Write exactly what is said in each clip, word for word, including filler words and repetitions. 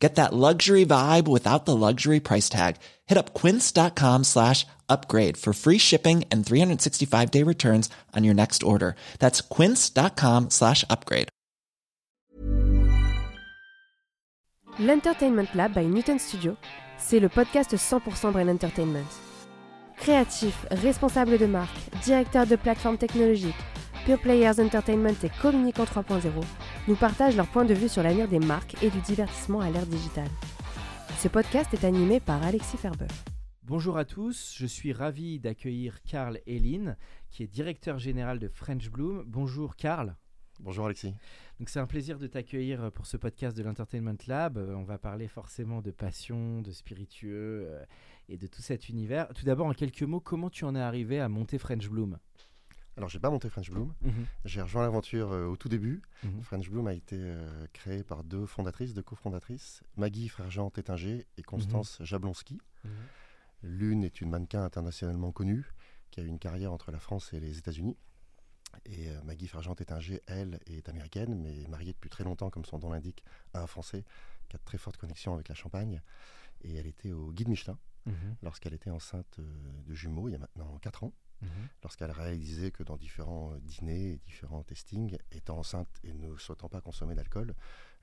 Get that luxury vibe without the luxury price tag. Hit up quince.com slash upgrade for free shipping and three cent sixty-five day returns on your next order. That's quince.com slash upgrade. L'Entertainment Lab by Newton Studio, c'est le podcast cent pour cent Brain Entertainment. Créatifs, responsables de marque, directeurs de plateformes technologiques, Pure Players Entertainment et Communicants trois point zéro nous partagent leur point de vue sur l'avenir des marques et du divertissement à l'ère digitale. Ce podcast est animé par Alexis Ferber. Bonjour à tous, je suis ravi d'accueillir Carl Héline, qui est directeur général de French Bloom. Bonjour Carl. Bonjour Alexis. Donc c'est un plaisir de t'accueillir pour ce podcast de l'Entertainment Lab. On va parler forcément de passion, de spiritueux et de tout cet univers. Tout d'abord, en quelques mots, comment tu en es arrivé à monter French Bloom ? Alors, j'ai pas monté French Bloom. Mmh. J'ai rejoint l'aventure euh, au tout début. Mmh. French Bloom a été euh, créé par deux fondatrices, deux cofondatrices, Maggie Frérejean-Taittinger et Constance mmh. Jablonski. Mmh. L'une est une mannequin internationalement connue qui a eu une carrière entre la France et les États-Unis. Et euh, Maggie Frérejean-Taittinger, elle, est américaine, mais mariée depuis très longtemps, comme son nom l'indique, à un Français qui a de très fortes connexions avec la Champagne. Et elle était au Guide Michelin mmh. lorsqu'elle était enceinte euh, de jumeaux il y a maintenant quatre ans. Mmh. Lorsqu'elle réalisait que dans différents dîners et différents tastings, étant enceinte et ne souhaitant pas consommer d'alcool,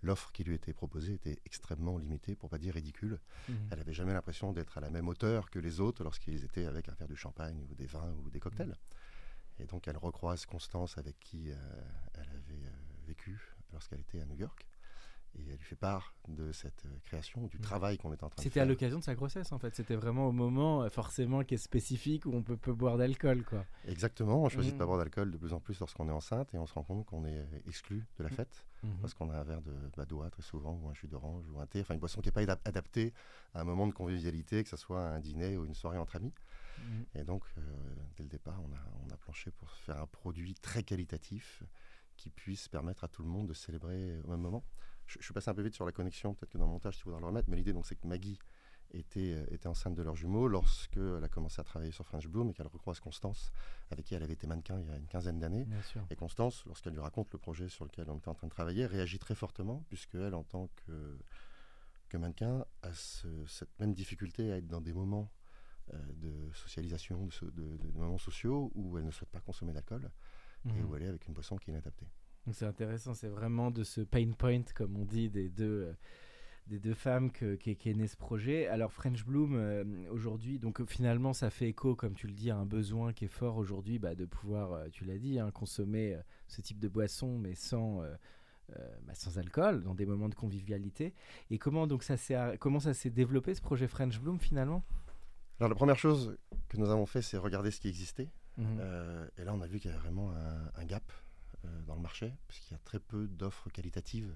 l'offre qui lui était proposée était extrêmement limitée, pour ne pas dire ridicule. Mmh. Elle n'avait jamais l'impression d'être à la même hauteur que les autres lorsqu'ils étaient avec un verre de champagne ou des vins ou des cocktails. Mmh. Et donc elle recroise Constance, avec qui euh, elle avait euh, vécu lorsqu'elle était à New York. Et elle lui fait part de cette création, du travail qu'on était en train c'était de faire. C'était à l'occasion de sa grossesse, en fait. C'était vraiment au moment, forcément, qui est spécifique, où on peut, peut boire d'alcool, quoi. Exactement. On choisit mmh. de ne pas boire d'alcool de plus en plus lorsqu'on est enceinte, et on se rend compte qu'on est exclu de la fête, mmh. parce qu'on a un verre de badois, très souvent, ou un jus d'orange, ou un thé. Enfin, une boisson qui n'est pas ad- adaptée à un moment de convivialité, que ce soit un dîner ou une soirée entre amis. Mmh. Et donc, euh, dès le départ, on a, on a planché pour faire un produit très qualitatif qui puisse permettre à tout le monde de célébrer au même moment. Je suis passé un peu vite sur la connexion, peut-être que dans le montage tu voudras le remettre, mais l'idée donc, c'est que Maggie était, euh, était enceinte de leurs jumeaux lorsqu'elle a commencé à travailler sur French Bloom et qu'elle recroise Constance, avec qui elle avait été mannequin il y a une quinzaine d'années. Bien sûr. Et Constance, lorsqu'elle lui raconte le projet sur lequel on était en train de travailler, réagit très fortement, puisqu'elle, en tant que, que mannequin, a ce, cette même difficulté à être dans des moments euh, de socialisation, de, de, de, de moments sociaux où elle ne souhaite pas consommer d'alcool mmh. et où elle est avec une boisson qui est inadaptée. Donc c'est intéressant, c'est vraiment de ce pain point, comme on dit, des deux, euh, des deux femmes que, qui, qui est né ce projet. Alors French Bloom, euh, aujourd'hui, donc finalement ça fait écho, comme tu le dis, à un besoin qui est fort aujourd'hui, bah, de pouvoir, euh, tu l'as dit, hein, consommer euh, ce type de boisson, mais sans, euh, euh, bah, sans alcool, dans des moments de convivialité. Et comment, donc, ça, s'est, comment ça s'est développé, ce projet French Bloom, finalement ? Alors la première chose que nous avons fait, c'est regarder ce qui existait. Mmh. Euh, et là on a vu qu'il y avait vraiment un, un gap dans le marché, puisqu'il y a très peu d'offres qualitatives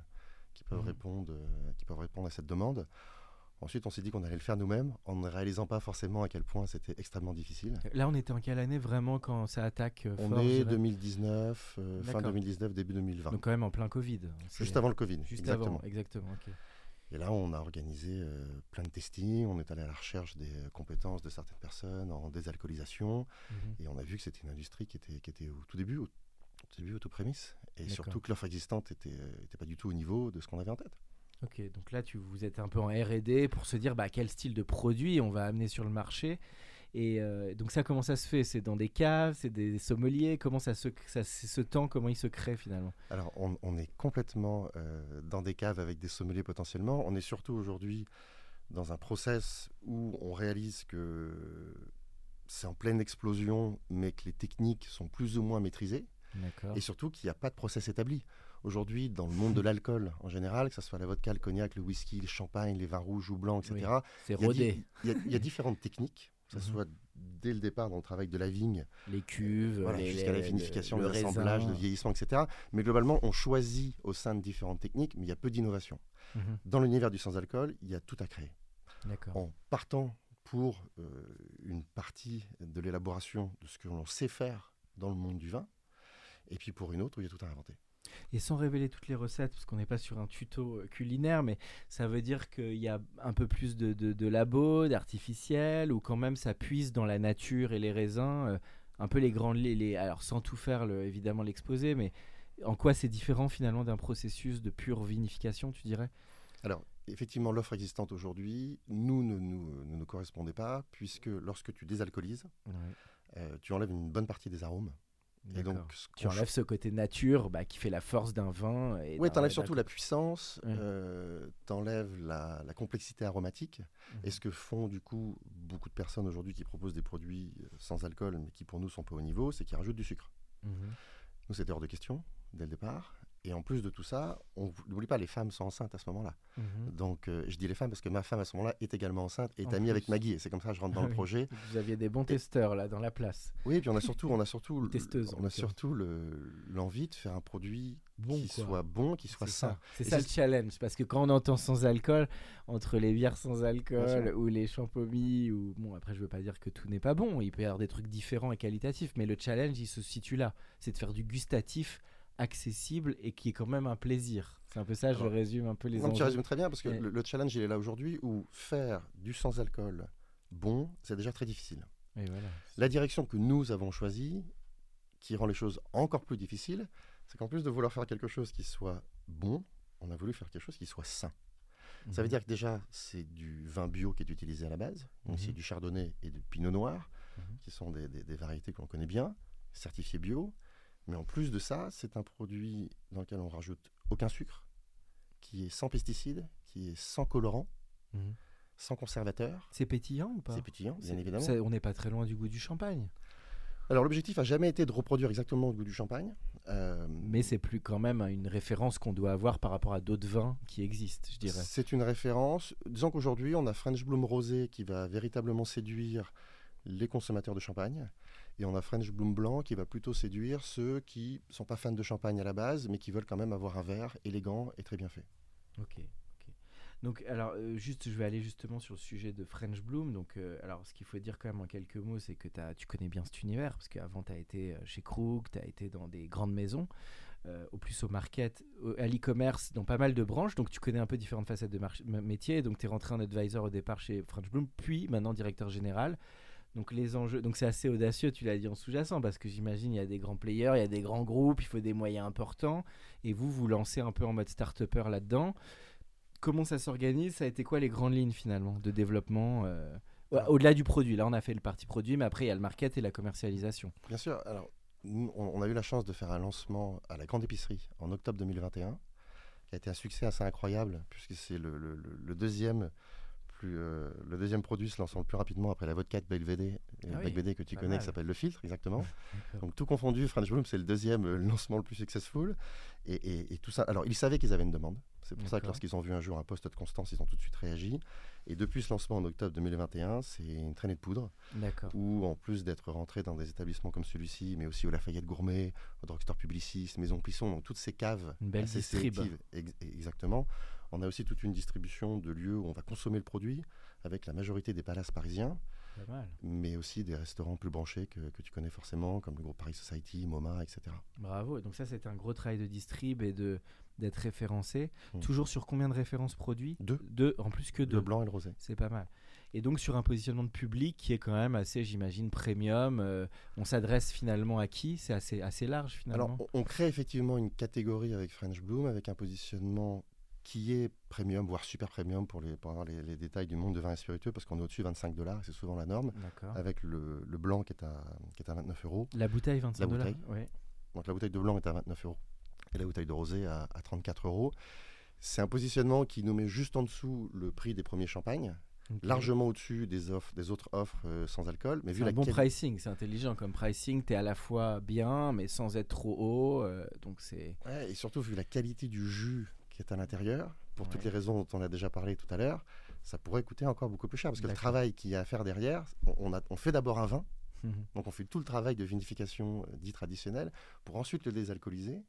qui peuvent, mmh. répondre, euh, qui peuvent répondre à cette demande. Ensuite, on s'est dit qu'on allait le faire nous-mêmes, en ne réalisant pas forcément à quel point c'était extrêmement difficile. Là, on était en quelle année vraiment quand ça attaque euh, fort, On est deux mille dix-neuf, euh, fin deux mille dix-neuf, début deux mille vingt. Donc quand même en plein Covid. Juste avant le Covid, Juste exactement. Avant, exactement okay. Et là, on a organisé euh, plein de testings, on est allé à la recherche des compétences de certaines personnes en désalcoolisation, mmh. et on a vu que c'était une industrie qui était, qui était au tout début, au début, auto-prémisse, et D'accord. surtout que l'offre existante était, était pas du tout au niveau de ce qu'on avait en tête. Ok, donc là tu vous êtes un peu en R et D pour se dire bah, quel style de produit on va amener sur le marché, et euh, donc ça, comment ça se fait ? C'est dans des caves, c'est des sommeliers, comment ça se, ça, c'est ce temps, comment il se crée finalement ? Alors on, on est complètement euh, dans des caves avec des sommeliers potentiellement, on est surtout aujourd'hui dans un process où on réalise que c'est en pleine explosion, mais que les techniques sont plus ou moins maîtrisées. D'accord. Et surtout qu'il n'y a pas de process établi. Aujourd'hui, dans le monde de l'alcool en général, que ce soit la vodka, le cognac, le whisky, le champagne, les vins rouges ou blancs, et cetera. Oui, c'est rodé. Il y a, di- y a, y a différentes techniques, que ce mm-hmm. soit dès le départ dans le travail de la vigne, les cuves, voilà, les, jusqu'à la vinification, le, le rassemblage, le vieillissement, et cetera. Mais globalement, on choisit au sein de différentes techniques, mais il y a peu d'innovation. Mm-hmm. Dans l'univers du sans-alcool, il y a tout à créer. D'accord. En partant pour euh, une partie de l'élaboration de ce que l'on sait faire dans le monde du vin, et puis pour une autre où il y a tout à inventer. Et sans révéler toutes les recettes, parce qu'on n'est pas sur un tuto culinaire, mais ça veut dire qu'il y a un peu plus de, de, de labo, d'artificiel, ou quand même ça puise dans la nature et les raisins, euh, un peu les grandes... Les, les, alors sans tout faire, le, évidemment, l'exposé, mais en quoi c'est différent finalement d'un processus de pure vinification, tu dirais ? Alors, effectivement, l'offre existante aujourd'hui, nous, ne nous, nous, nous correspondait pas, puisque lorsque tu désalcoolises, ouais. euh, tu enlèves une bonne partie des arômes. Et donc, tu enlèves ch... ce côté nature bah, qui fait la force d'un vin. Oui, tu enlèves surtout la puissance, ouais. euh, tu enlèves la, la complexité aromatique. Mmh. Et ce que font du coup beaucoup de personnes aujourd'hui qui proposent des produits sans alcool, mais qui pour nous sont pas au niveau, c'est qu'ils rajoutent du sucre. Mmh. Nous, c'était hors de question dès le départ. Et en plus de tout ça, on n'oublie pas, les femmes sont enceintes à ce moment-là. Mmh. Donc, euh, je dis les femmes parce que ma femme à ce moment-là est également enceinte et est en amie plus. Avec Maggie. Et c'est comme ça que je rentre dans ah, le projet. Vous aviez des bons et... testeurs là dans la place. Oui, et puis on a surtout, on a surtout, testeuse, on a surtout le, l'envie de faire un produit bon, qui quoi. soit bon, qui soit c'est sain. Ça. C'est et ça c'est... le challenge, parce que quand on entend sans alcool, entre les bières sans alcool ou les champomis, ou bon, après je veux pas dire que tout n'est pas bon. Il peut y avoir des trucs différents et qualitatifs, mais le challenge il se situe là, c'est de faire du gustatif accessible et qui est quand même un plaisir. C'est un peu ça, je Alors, résume un peu les non, enjeux. Tu résumes très bien, parce que ouais. le, le challenge, il est là aujourd'hui, où faire du sans-alcool bon, c'est déjà très difficile. Et voilà. La direction que nous avons choisie, qui rend les choses encore plus difficiles, c'est qu'en plus de vouloir faire quelque chose qui soit bon, on a voulu faire quelque chose qui soit sain. Mmh. Ça veut dire que déjà, c'est du vin bio qui est utilisé à la base, donc mmh. c'est du chardonnay et du pinot noir, mmh. qui sont des, des, des variétés que l'on connaît bien, certifiées bio. Mais en plus de ça, c'est un produit dans lequel on ne rajoute aucun sucre, qui est sans pesticides, qui est sans colorant, mmh. sans conservateur. C'est pétillant ou pas ? C'est pétillant, bien c'est, évidemment. Ça, on n'est pas très loin du goût du champagne. Alors l'objectif n'a jamais été de reproduire exactement le goût du champagne. Euh, Mais c'est plus quand même une référence qu'on doit avoir par rapport à d'autres vins qui existent, je dirais. C'est une référence. Disons qu'aujourd'hui, on a French Bloom Rosé qui va véritablement séduire les consommateurs de champagne. Et on a French Bloom Blanc qui va plutôt séduire ceux qui ne sont pas fans de champagne à la base, mais qui veulent quand même avoir un verre élégant et très bien fait. Ok. okay. Donc, alors, euh, juste, je vais aller justement sur le sujet de French Bloom. Donc, euh, alors, ce qu'il faut dire quand même en quelques mots, c'est que t'as, tu connais bien cet univers, parce qu'avant, tu as été chez Krug, tu as été dans des grandes maisons, euh, au plus au market, au, à l'e-commerce, dans pas mal de branches. Donc, tu connais un peu différentes facettes de mar- m- métier. Donc, tu es rentré en advisor au départ chez French Bloom, puis maintenant directeur général. Donc les enjeux, donc c'est assez audacieux, tu l'as dit en sous-jacent, parce que j'imagine il y a des grands players, il y a des grands groupes, il faut des moyens importants, et vous vous lancez un peu en mode start-upper là-dedans. Comment ça s'organise ? Ça a été quoi les grandes lignes finalement de développement euh... au-delà du produit ? Là on a fait le parti produit, mais après il y a le market et la commercialisation. Bien sûr. Alors nous, on a eu la chance de faire un lancement à la Grande Épicerie en octobre deux mille vingt et un, qui a été un succès assez incroyable, puisque c'est le, le, le deuxième. Plus, euh, le deuxième produit se lançant le plus rapidement après la vodka de B L V D, ah oui, B L V D que tu connais, mal. Qui s'appelle Le Filtre, exactement. Donc tout confondu, French Bloom, c'est le deuxième euh, lancement le plus successful. Et, et, et tout ça. Alors ils savaient qu'ils avaient une demande. C'est pour D'accord. ça que lorsqu'ils ont vu un jour un poste de Constance, ils ont tout de suite réagi. Et depuis ce lancement en octobre deux mille vingt et un, c'est une traînée de poudre. D'accord. Où en plus d'être rentré dans des établissements comme celui-ci, mais aussi au Lafayette Gourmet, au Drugstore Publiciste, Maison Pisson, donc toutes ces caves. Une belle distrib. Ex- exactement. On a aussi toute une distribution de lieux où on va consommer le produit, avec la majorité des palaces parisiens, pas mal. Mais aussi des restaurants plus branchés que, que tu connais forcément, comme le groupe Paris Society, MoMA, et cetera. Bravo, donc ça c'est un gros travail de distrib et de, d'être référencé. Mmh. Toujours sur combien de références produits ? Deux. Deux, en plus que deux. Le blanc et le rosé. C'est pas mal. Et donc sur un positionnement de public qui est quand même assez, j'imagine, premium. Euh, on s'adresse finalement à qui ? C'est assez, assez large finalement. Alors on crée effectivement une catégorie avec French Bloom, avec un positionnement qui est premium, voire super premium pour, les, pour avoir les, les détails du monde de vin et spiritueux, parce qu'on est au-dessus de vingt-cinq dollars, c'est souvent la norme. D'accord. Avec le, le blanc qui est, à, qui est à vingt-neuf euros. La bouteille, vingt-cinq dollars. Ouais. Donc la bouteille de blanc est à vingt-neuf euros et la bouteille de rosé à, à trente-quatre euros. C'est un positionnement qui nous met juste en dessous le prix des premiers champagnes, okay. largement au-dessus des, offres, des autres offres euh, sans alcool. Mais c'est vu un la bon quali- pricing, c'est intelligent comme pricing, t'es à la fois bien, mais sans être trop haut. Euh, donc c'est... Ouais, et surtout, vu la qualité du jus qui est à l'intérieur, pour ouais. toutes les raisons dont on a déjà parlé tout à l'heure, ça pourrait coûter encore beaucoup plus cher, parce que D'accord. le travail qu'il y a à faire derrière, on, a, on fait d'abord un vin, mmh. donc on fait tout le travail de vinification euh, dit traditionnel, pour ensuite le désalcooliser,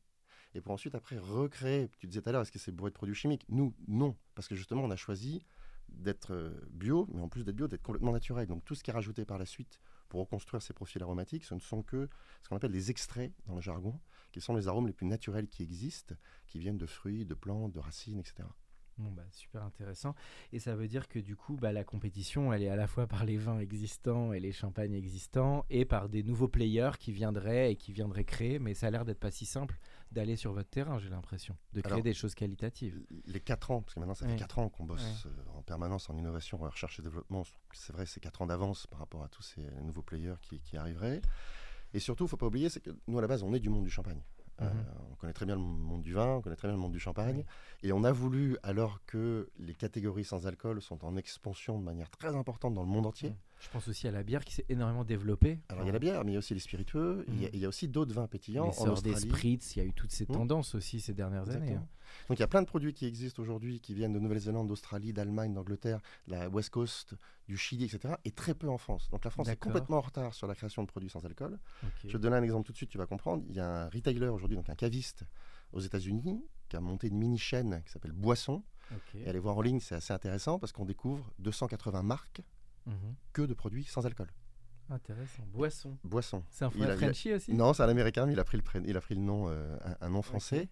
et pour ensuite après recréer, tu disais tout à l'heure, est-ce que c'est bourré de produits chimiques ? Nous, non, parce que justement on a choisi d'être bio, mais en plus d'être bio, d'être complètement naturel, donc tout ce qui est rajouté par la suite pour reconstruire ces profils aromatiques, ce ne sont que ce qu'on appelle les extraits dans le jargon, qui sont les arômes les plus naturels qui existent, qui viennent de fruits, de plantes, de racines, et cetera. Bon bah, super intéressant. Et ça veut dire que du coup, bah, la compétition, elle est à la fois par les vins existants et les champagnes existants et par des nouveaux players qui viendraient et qui viendraient créer. Mais ça a l'air d'être pas si simple d'aller sur votre terrain, j'ai l'impression, de créer Alors, des choses qualitatives. Les quatre ans, parce que maintenant ça fait quatre ouais. ans qu'on bosse ouais. en permanence en innovation, en recherche et développement. C'est vrai, c'est quatre ans d'avance par rapport à tous ces nouveaux players qui, qui arriveraient. Et surtout, il ne faut pas oublier, c'est que nous, à la base, on est du monde du champagne. Mmh. Euh, on connaît très bien le monde du vin, on connaît très bien le monde du champagne. Mmh. Et on a voulu, alors que les catégories sans alcool sont en expansion de manière très importante dans le monde entier. Mmh. Je pense aussi à la bière qui s'est énormément développée. Alors il y a la bière, mais il y a aussi les spiritueux, il mmh. y, y a aussi d'autres vins pétillants. Les sorts des spritz, il y a eu toutes ces tendances mmh. aussi ces dernières Exactement. Années. Hein. Donc il y a plein de produits qui existent aujourd'hui, qui viennent de Nouvelle-Zélande, d'Australie, d'Allemagne, d'Angleterre, de la West Coast, du Chili, et cetera. Et très peu en France. Donc la France D'accord. est complètement en retard sur la création de produits sans alcool. Okay. Je vais te donner un exemple tout de suite, tu vas comprendre. Il y a un retailer aujourd'hui, donc un caviste aux États-Unis, qui a monté une mini-chaîne qui s'appelle Boisson. Okay. Et allez voir en ligne, c'est assez intéressant parce qu'on découvre deux cent quatre-vingts marques. Mmh. que de produits sans alcool. Intéressant. Boisson. Boisson. C'est un Frenchie aussi ? Non, c'est un Américain, mais il a pris le, pré... il a pris le nom, euh, un, un nom français. Okay.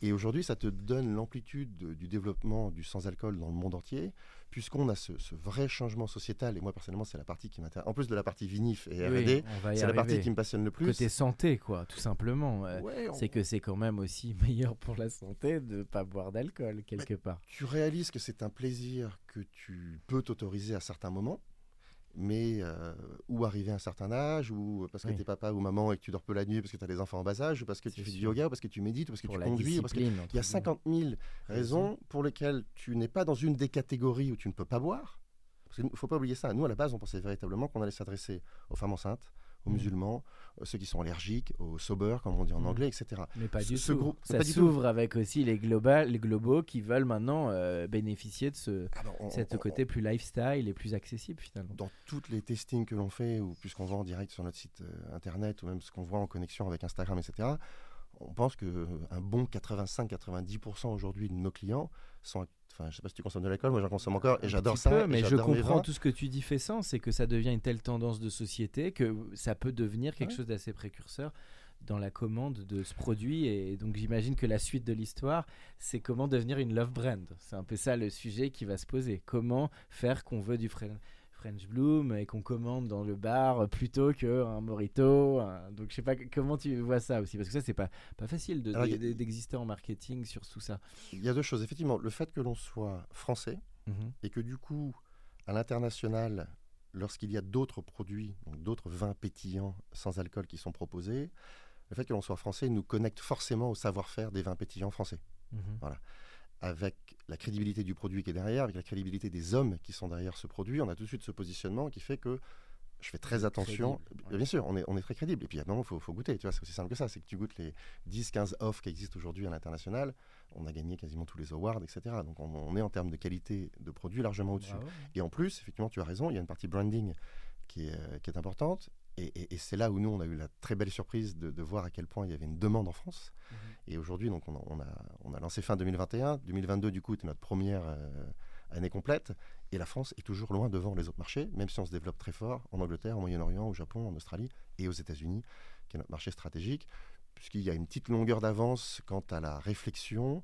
Et, et aujourd'hui, ça te donne l'amplitude de, du développement du sans-alcool dans le monde entier, puisqu'on a ce, ce vrai changement sociétal. Et moi, personnellement, c'est la partie qui m'intéresse. En plus de la partie vinif et R et D, oui, c'est arriver. La partie qui me passionne le plus. Côté santé, quoi, tout simplement. Ouais, on... C'est que c'est quand même aussi meilleur pour la santé de ne pas boire d'alcool, quelque mais part. Tu réalises que c'est un plaisir que tu peux t'autoriser à certains moments, mais euh, ou arriver à un certain âge, ou parce que oui. t'es papa ou maman et que tu dors peu la nuit parce que t'as des enfants en bas âge, ou parce que c'est tu sûr. Fais du yoga, ou parce que tu médites, ou parce que pour tu conduis, parce que il y a cinquante mille raisons pour lesquelles tu n'es pas dans une des catégories où tu ne peux pas boire. Parce qu'il ne faut pas oublier ça. Nous, à la base, on pensait véritablement qu'on allait s'adresser aux femmes enceintes, aux mmh. musulmans, ceux qui sont allergiques, aux sobers, comme on dit en mmh. anglais, et cetera. Mais pas du ce, tout. Groupe, ça s'ouvre avec aussi les, global, les globaux qui veulent maintenant euh, bénéficier de ce Alors on, cette on, côté on, plus lifestyle et plus accessible finalement. Dans toutes les testings que l'on fait, ou puisqu'on vend en direct sur notre site euh, internet, ou même ce qu'on voit en connexion avec Instagram, et cetera, on pense qu'un bon quatre-vingt-cinq à quatre-vingt-dix pour cent aujourd'hui de nos clients sont... Enfin, je sais pas si tu consommes de l'alcool, moi j'en consomme encore et j'adore ça. Peu, mais je comprends tout ce que tu dis fait sens, c'est que ça devient une telle tendance de société que ça peut devenir quelque ouais. chose d'assez précurseur dans la commande de ce produit. Et donc j'imagine que la suite de l'histoire, c'est comment devenir une love brand. C'est un peu ça le sujet qui va se poser. Comment faire qu'on veut du French, French Bloom et qu'on commande dans le bar plutôt qu'un mojito. Un... Donc je sais pas comment tu vois ça aussi, parce que ça c'est pas, pas facile de, Alors, de, de, d'exister en marketing sur tout ça. Il y a deux choses, effectivement, le fait que l'on soit français mm-hmm. et que du coup à l'international, lorsqu'il y a d'autres produits, donc d'autres vins pétillants sans alcool qui sont proposés, le fait que l'on soit français nous connecte forcément au savoir-faire des vins pétillants français. Mm-hmm. Voilà. Avec la crédibilité du produit qui est derrière, avec la crédibilité des hommes qui sont derrière ce produit, on a tout de suite ce positionnement qui fait que je fais très attention. Crédible, ouais. Bien sûr, on est, on est très crédible. Et puis, maintenant, il faut, faut goûter. Tu vois, c'est aussi simple que ça. C'est que tu goûtes les dix quinze offres qui existent aujourd'hui à l'international. On a gagné quasiment tous les awards, et cetera. Donc, on, on est en termes de qualité de produit largement au-dessus. Bravo. Et en plus, effectivement, tu as raison, il y a une partie branding qui est, qui est importante. Et, et, et c'est là où nous, on a eu la très belle surprise de, de voir à quel point il y avait une demande en France. Mmh. Et aujourd'hui, donc, on, a, on, a, on a lancé fin deux mille vingt et un. deux mille vingt-deux, du coup, c'était notre première euh, année complète. Et la France est toujours loin devant les autres marchés, même si on se développe très fort en Angleterre, au Moyen-Orient, au Japon, en Australie et aux États-Unis, qui est notre marché stratégique, puisqu'il y a une petite longueur d'avance quant à la réflexion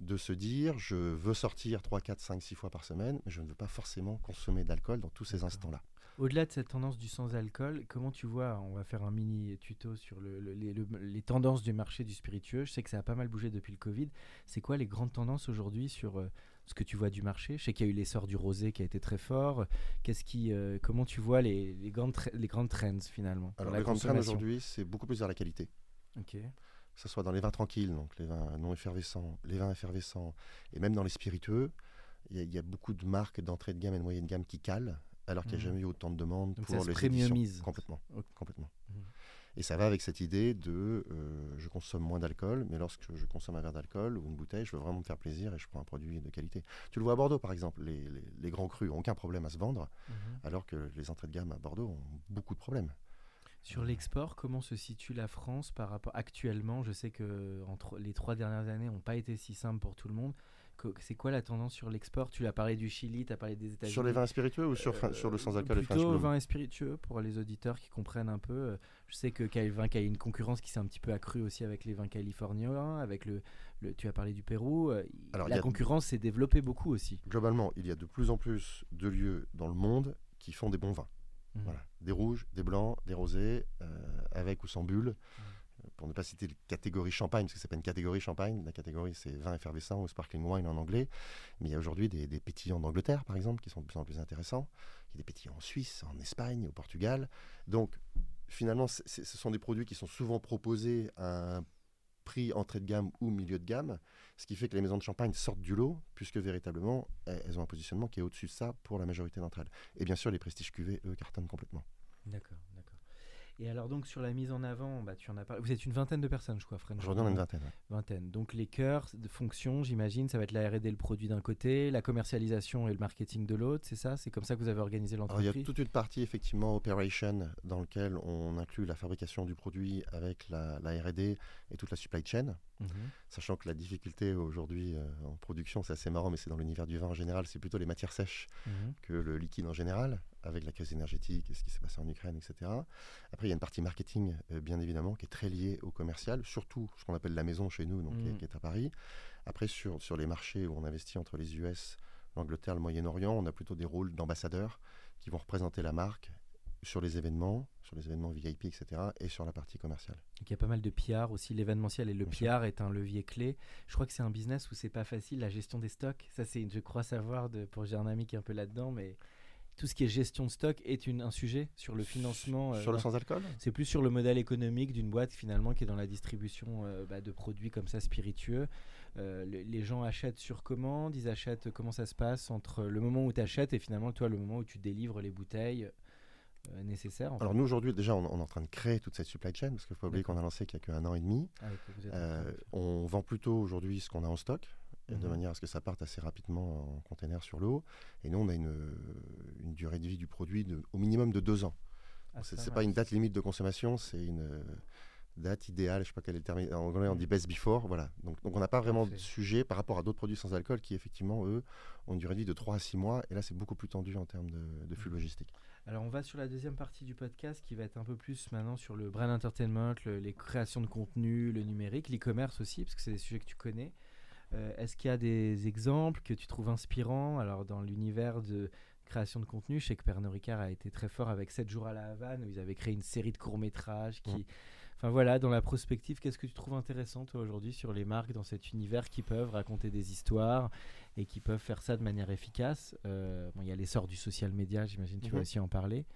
de se dire, je veux sortir trois, quatre, cinq, six fois par semaine, mais je ne veux pas forcément consommer d'alcool dans tous ces D'accord. instants-là. Au-delà de cette tendance du sans-alcool, comment tu vois, on va faire un mini tuto sur le, le, les, le, les tendances du marché du spiritueux. Je sais que ça a pas mal bougé depuis le Covid. C'est quoi les grandes tendances aujourd'hui sur euh, ce que tu vois du marché ? Je sais qu'il y a eu l'essor du rosé qui a été très fort. Qu'est-ce qui, euh, comment tu vois les, les, grandes, tra- les grandes trends finalement ? Alors les grandes trends aujourd'hui, c'est beaucoup plus vers la qualité. Ok. Que ce soit dans les vins tranquilles, donc les vins non effervescents, les vins effervescents, et même dans les spiritueux, il y, y a beaucoup de marques d'entrée de gamme et de moyenne de gamme qui calent. Alors qu'il n'y a jamais eu autant de demandes donc pour les éditions. Complètement. Okay. Complètement. Mmh. Et ça va avec cette idée de euh, je consomme moins d'alcool, mais lorsque je consomme un verre d'alcool ou une bouteille, je veux vraiment me faire plaisir et je prends un produit de qualité. Tu le vois à Bordeaux, par exemple, les, les, les grands crus n'ont aucun problème à se vendre, mmh. alors que les entrées de gamme à Bordeaux ont beaucoup de problèmes. Sur l'export, comment se situe la France par rapport actuellement ? Je sais que entre les trois dernières années n'ont pas été si simples pour tout le monde. c'est quoi la tendance sur l'export? Tu l'as parlé du Chili, tu as parlé des États-Unis. Sur les vins spiritueux ou sur, euh, sur le sans-alcool et French Bloom? Plutôt vins spiritueux pour les auditeurs qui comprennent un peu. Je sais que Calvin, qu'il y a une concurrence qui s'est un petit peu accrue aussi avec les vins californiens, avec le, le tu as parlé du Pérou. Alors, la concurrence s'est développée beaucoup aussi. Globalement, il y a de plus en plus de lieux dans le monde qui font des bons vins. Mmh. Voilà. Des rouges, des blancs, des rosés, euh, avec ou sans bulles. Mmh. Pour ne pas citer la catégorie champagne, parce que ce n'est pas une catégorie champagne, la catégorie c'est vin effervescent ou sparkling wine en anglais, mais il y a aujourd'hui des, des pétillants d'Angleterre par exemple qui sont de plus en plus intéressants, il y a des pétillants en Suisse, en Espagne, au Portugal. Donc finalement c'est, c'est, ce sont des produits qui sont souvent proposés à un prix entrée de gamme ou milieu de gamme, ce qui fait que les maisons de champagne sortent du lot, puisque véritablement elles ont un positionnement qui est au-dessus de ça pour la majorité d'entre elles. Et bien sûr les prestiges cuvées, eux, cartonnent complètement. D'accord, d'accord. Et alors donc sur la mise en avant, bah, tu en as parlé. Vous êtes une vingtaine de personnes, je crois, French. Aujourd'hui, on est une vingtaine. Ouais. Vingtaine. Donc les cœurs de fonction, j'imagine, ça va être la R et D, le produit d'un côté, la commercialisation et le marketing de l'autre, c'est ça? C'est comme ça que vous avez organisé l'entreprise? Alors, il y a toute une partie effectivement operation dans laquelle on inclut la fabrication du produit avec la, la R et D et toute la supply chain. Mmh. Sachant que la difficulté aujourd'hui euh, en production, c'est assez marrant, mais c'est dans l'univers du vin en général, c'est plutôt les matières sèches mmh. que le liquide en général, avec la crise énergétique et ce qui s'est passé en Ukraine, et cetera. Après, il y a une partie marketing, euh, bien évidemment, qui est très liée au commercial, surtout ce qu'on appelle la maison chez nous, donc, mmh. qui, est, qui est à Paris. Après, sur, sur les marchés où on investit entre les U S, l'Angleterre, le Moyen-Orient, on a plutôt des rôles d'ambassadeurs qui vont représenter la marque sur les événements, sur les événements V I P, et cetera, et sur la partie commerciale. Donc, il y a pas mal de P R aussi, l'événementiel et le Bien P R sûr. Est un levier clé. Je crois que c'est un business où c'est pas facile, la gestion des stocks. Ça, c'est, je crois savoir, de, pour j'ai un ami qui est un peu là-dedans, mais tout ce qui est gestion de stock est une, un sujet sur le financement. Sur euh, le sans-alcool ? C'est plus sur le modèle économique d'une boîte finalement qui est dans la distribution euh, bah, de produits comme ça spiritueux. Euh, le, les gens achètent sur commande, ils achètent, comment ça se passe entre le moment où tu achètes et finalement toi, le moment où tu délivres les bouteilles euh, nécessaires. En Alors fait. Nous aujourd'hui déjà on, on est en train de créer toute cette supply chain parce qu'il ne faut pas oublier qu'on a lancé qu'il n'y a qu'un an et demi. Ah, okay, euh, on vend plutôt aujourd'hui ce qu'on a en stock. De mmh. manière à ce que ça parte assez rapidement en container sur l'eau. Et nous, on a une, une durée de vie du produit de, au minimum de deux ans. Ah, c'est c'est pas une date limite de consommation, c'est une date idéale. Je sais pas quel est le terme. En anglais, on dit best before. Voilà. Donc, donc on n'a pas vraiment Parfait. De sujet par rapport à d'autres produits sans alcool qui, effectivement, eux, ont une durée de vie de trois à six mois. Et là, c'est beaucoup plus tendu en termes de, de flux mmh. logistique. Alors, on va sur la deuxième partie du podcast qui va être un peu plus maintenant sur le brand entertainment, le, les créations de contenu, le numérique, l'e-commerce aussi, parce que c'est des sujets que tu connais. Euh, est-ce qu'il y a des exemples que tu trouves inspirants? Alors, dans l'univers de création de contenu, je sais que Pernod Ricard a été très fort avec sept jours à la Havane, où ils avaient créé une série de courts-métrages. Qui... Mmh. Enfin voilà, dans la prospective, qu'est-ce que tu trouves intéressant, toi, aujourd'hui, sur les marques dans cet univers qui peuvent raconter des histoires et qui peuvent faire ça de manière efficace? euh, bon, y a l'essor du social media, j'imagine que tu mmh. vas aussi en parler.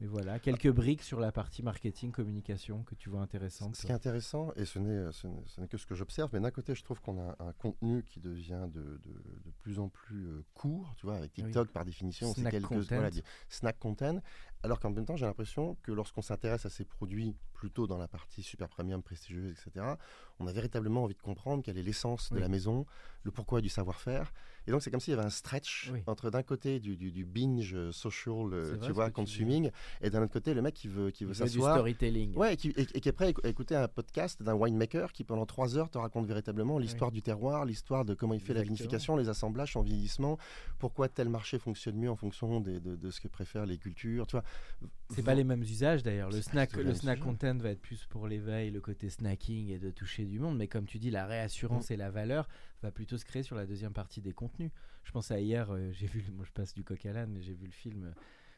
Mais voilà, quelques briques sur la partie marketing, communication que tu vois intéressante. Ce qui est intéressant, et ce n'est, ce n'est, ce n'est que ce que j'observe, mais d'un côté, je trouve qu'on a un contenu qui devient de, de, de plus en plus court, tu vois, avec TikTok oui. par définition, snack c'est quelques voilà, snack content, alors qu'en même temps, j'ai l'impression que lorsqu'on s'intéresse à ces produits plutôt dans la partie super premium, prestigieuse, et cetera, on a véritablement envie de comprendre quelle est l'essence oui. de la maison, le pourquoi du savoir-faire. Et donc, c'est comme s'il y avait un stretch oui. entre d'un côté du, du, du binge social, c'est tu vois, consuming, tu et d'un autre côté, le mec qui veut, qui veut s'asseoir. Du storytelling. Ouais, et qui, et, et qui est prêt à écouter un podcast d'un winemaker qui, pendant trois heures, te raconte véritablement l'histoire oui. du terroir, l'histoire de comment il fait Exactement. La vinification, les assemblages, son vieillissement, pourquoi tel marché fonctionne mieux en fonction des, de, de ce que préfèrent les cultures, tu vois. C'est vous... pas les mêmes usages, d'ailleurs. Le c'est snack, le snack content va être plus pour l'éveil, le côté snacking et de toucher du monde. Mais comme tu dis, la réassurance mmh. et la valeur va plutôt se créer sur la deuxième partie des contenus. Je pense à hier, euh, j'ai vu, moi, je passe du coq à l'âne, mais j'ai vu le film euh,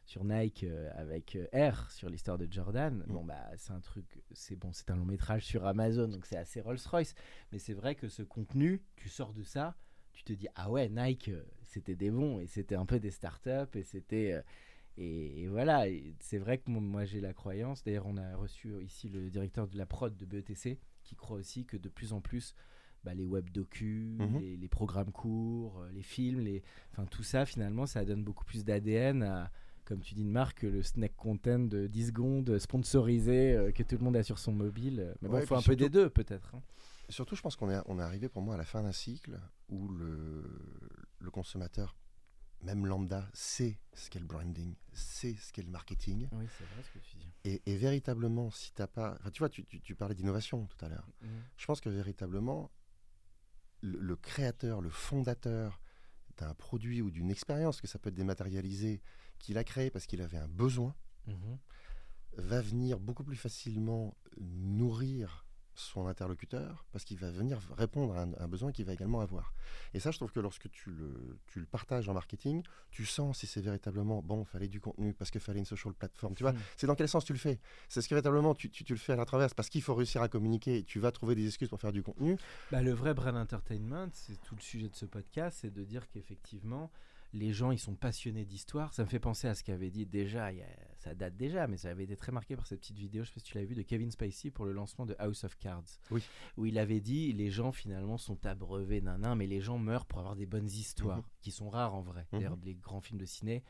sur Nike euh, avec euh, R sur l'histoire de Jordan. Mmh. Bon bah c'est un truc, c'est bon, c'est un long métrage sur Amazon, donc c'est assez Rolls-Royce. Mais c'est vrai que ce contenu, tu sors de ça, tu te dis ah ouais Nike, euh, c'était des bons et c'était un peu des startups et c'était euh, et, et voilà. Et c'est vrai que moi j'ai la croyance. D'ailleurs on a reçu ici le directeur de la prod de B E T C qui croit aussi que de plus en plus bah, les web docu, mmh. les, les programmes courts, les films, les... Enfin, tout ça finalement ça donne beaucoup plus d'A D N à, comme tu dis, une marque, le snack content de dix secondes sponsorisé euh, que tout le monde a sur son mobile. Mais bon, il ouais, faut un surtout, peu des deux peut-être. Hein. Surtout je pense qu'on est, on est arrivé pour moi à la fin d'un cycle où le, le consommateur, même lambda, sait ce qu'est le branding, sait ce qu'est le marketing. Oui, c'est vrai ce que tu dis. Et, et véritablement, si t'as pas... Enfin, tu vois, tu, tu, tu parlais d'innovation tout à l'heure. Mmh. Je pense que véritablement... le, le créateur, le fondateur d'un produit ou d'une expérience, que ça peut être dématérialisé, qu'il a créé parce qu'il avait un besoin, mmh. va venir beaucoup plus facilement nourrir son interlocuteur, parce qu'il va venir répondre à un, à un besoin qu'il va également avoir. Et ça, je trouve que lorsque tu le, tu le partages en marketing, tu sens si c'est véritablement, bon, il fallait du contenu, parce qu'il fallait une social platform, tu vois, mmh. c'est dans quel sens tu le fais. C'est ce que véritablement tu, tu, tu le fais à la traverse, parce qu'il faut réussir à communiquer, et tu vas trouver des excuses pour faire du contenu. Bah, le vrai brand entertainment, c'est tout le sujet de ce podcast, c'est de dire qu'effectivement, les gens, ils sont passionnés d'histoire. Ça me fait penser à ce qu'avait dit déjà, il y a, ça date déjà, mais ça avait été très marqué par cette petite vidéo, je ne sais pas si tu l'as vu, de Kevin Spacey pour le lancement de House of Cards. Oui. Où il avait dit, les gens finalement sont abreuvés d'un nain, mais les gens meurent pour avoir des bonnes histoires, mmh. qui sont rares en vrai. Mmh. D'ailleurs, les grands films de ciné,